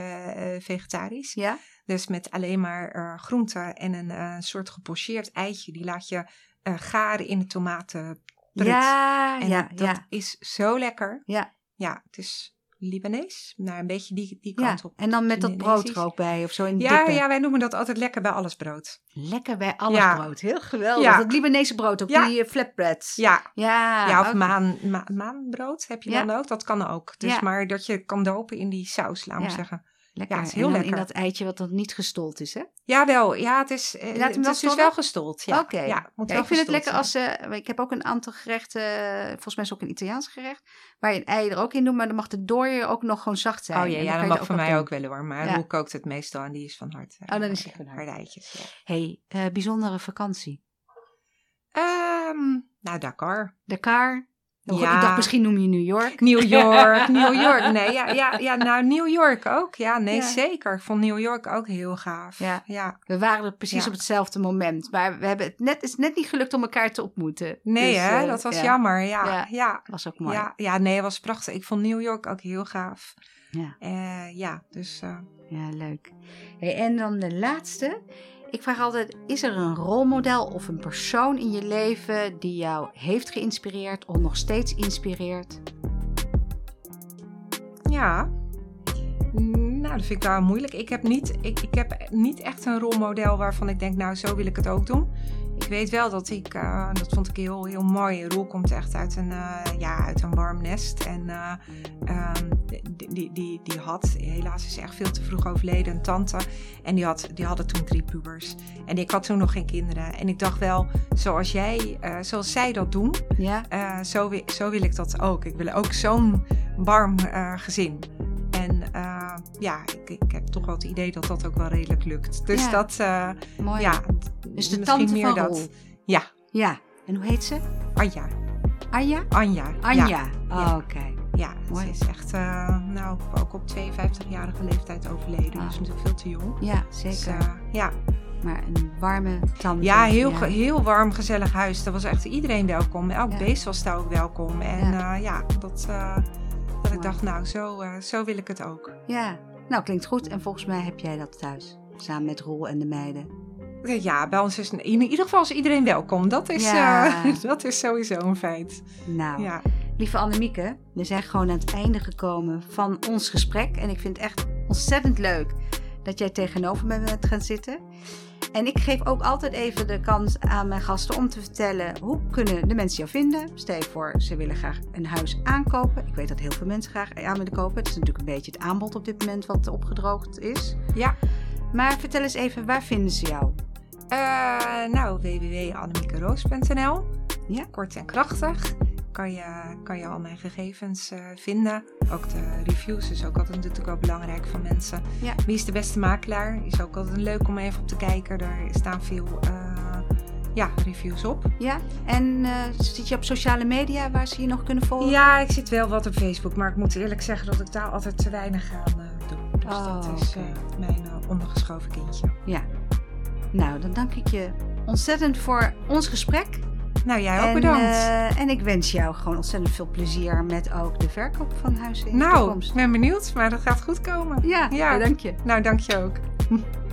vegetarisch. Ja? Dus met alleen maar uh, groenten en een uh, soort gepocheerd eitje. Die laat je uh, garen in de tomatenprut. Ja, en ja, dat ja. is zo lekker. Ja, ja het is... Libanees, nou een beetje die, die kant ja, op. En dan met dat brood er ook bij of zo in ja, ja, wij noemen dat altijd lekker bij alles brood. Lekker bij alles ja. brood, heel geweldig. Ja. Dat Libanese brood op ja. die flatbreads. Ja, ja, ja of okay. maan, ma, maanbrood heb je ja. dan ook, dat kan ook. Dus ja. maar dat je kan dopen in die saus, laat maar ja. zeggen. Lekker. Ja, het is heel en lekker. In dat eitje wat dan niet gestold is, hè? Jawel, ja, het is, eh, het is dus wel gestold. Ja. Oké, okay. ja, ja, ik vind het lekker als... Uh, ik heb ook een aantal gerechten, uh, volgens mij is ook een Italiaans gerecht, waar je een ei er ook in doet, maar dan mag de dooier ook nog gewoon zacht zijn. Oh ja, ja dan dat mag voor mij doen. Ook wel hoor, maar ja. hoe kookt het meestal en die is van hard. Oh, dan is die van hard. Eitjes, ja. Hé, hey, uh, bijzondere vakantie? Um, nou, Dakar. Dakar. Ja. Ik dacht, misschien noem je New York. New York, New York. Nee, ja, ja, ja, nou, New York ook. Ja, nee, ja. zeker. Ik vond New York ook heel gaaf. Ja. Ja. We waren er precies ja. op hetzelfde moment. Maar we hebben het net, is net niet gelukt om elkaar te ontmoeten. Nee, dus, hè? Uh, dat was ja. jammer. Ja, ja. ja. Was ook mooi. Ja, ja, nee, het was prachtig. Ik vond New York ook heel gaaf. Ja, uh, ja dus... Uh... Ja, leuk. Hey, en dan de laatste... Ik vraag altijd, is er een rolmodel of een persoon in je leven die jou heeft geïnspireerd of nog steeds inspireert? Ja, nou dat vind ik wel moeilijk. Ik heb niet, ik, ik heb niet echt een rolmodel waarvan ik denk, nou zo wil ik het ook doen. Ik weet wel dat ik, uh, dat vond ik heel, heel mooi, Roel komt echt uit een, uh, ja, uit een warm nest. En uh, um, die, die, die, die had, helaas is ze echt veel te vroeg overleden, een tante. En die, had, die hadden toen drie pubers. En ik had toen nog geen kinderen. En ik dacht wel, zoals, jij, uh, zoals zij dat doen, ja. uh, zo, zo wil ik dat ook. Ik wil ook zo'n warm uh, gezin. En uh, ja, ik, ik heb toch wel het idee dat dat ook wel redelijk lukt. Dus ja. dat... Uh, Mooi. Ja, dus de tante meer van dat. Roel. Ja. Ja. En hoe heet ze? Anja. Anja? Anja. Anja. Ja. Oh, oké. Okay. Ja, Mooi. Ze is echt uh, nou, ook op tweeënvijftigjarige leeftijd overleden. Ze ah. is natuurlijk veel te jong. Ja, zeker. Dus, uh, ja. Maar een warme tante. Ja, heel, ja. Ge- heel warm, gezellig huis. Daar was echt iedereen welkom. Elk ja. beest was daar ook welkom. En ja, uh, ja dat... Uh, Dat ik dacht, nou, zo, uh, zo wil ik het ook. Ja, nou, klinkt goed. En volgens mij heb jij dat thuis. Samen met Roel en de meiden. Ja, bij ons is in ieder geval is iedereen welkom. Dat is, ja. uh, dat is sowieso een feit. Nou, ja. Lieve Annemieke, we zijn gewoon aan het einde gekomen van ons gesprek. En ik vind het echt ontzettend leuk dat jij tegenover me bent gaan zitten. En ik geef ook altijd even de kans aan mijn gasten om te vertellen hoe kunnen de mensen jou vinden. Stel je voor, ze willen graag een huis aankopen. Ik weet dat heel veel mensen graag aan willen kopen. Het is natuurlijk een beetje het aanbod op dit moment wat opgedroogd is. Ja. Maar vertel eens even, waar vinden ze jou? Uh, nou, w w w punt annemiekeroos punt n l. Ja. Kort en krachtig. Kan je, kan je al mijn gegevens uh, vinden. Ook de reviews is ook altijd natuurlijk wel belangrijk van mensen. Ja. Wie is de beste makelaar? Is ook altijd leuk om even op te kijken. Er staan veel uh, ja, reviews op. Ja. En uh, zit je op sociale media waar ze je nog kunnen volgen? Ja, ik zit wel wat op Facebook. Maar ik moet eerlijk zeggen dat ik daar altijd te weinig aan uh, doe. Dus oh, dat is okay. uh, mijn uh, ondergeschoven kindje. Ja. Nou, dan dank ik je ontzettend voor ons gesprek. Nou, jij ook en, bedankt. Uh, en ik wens jou gewoon ontzettend veel plezier met ook de verkoop van huizen in nou, de toekomst. Nou, ik ben benieuwd, maar dat gaat goed komen. Ja, ja. ja dank je. Nou, dank je ook.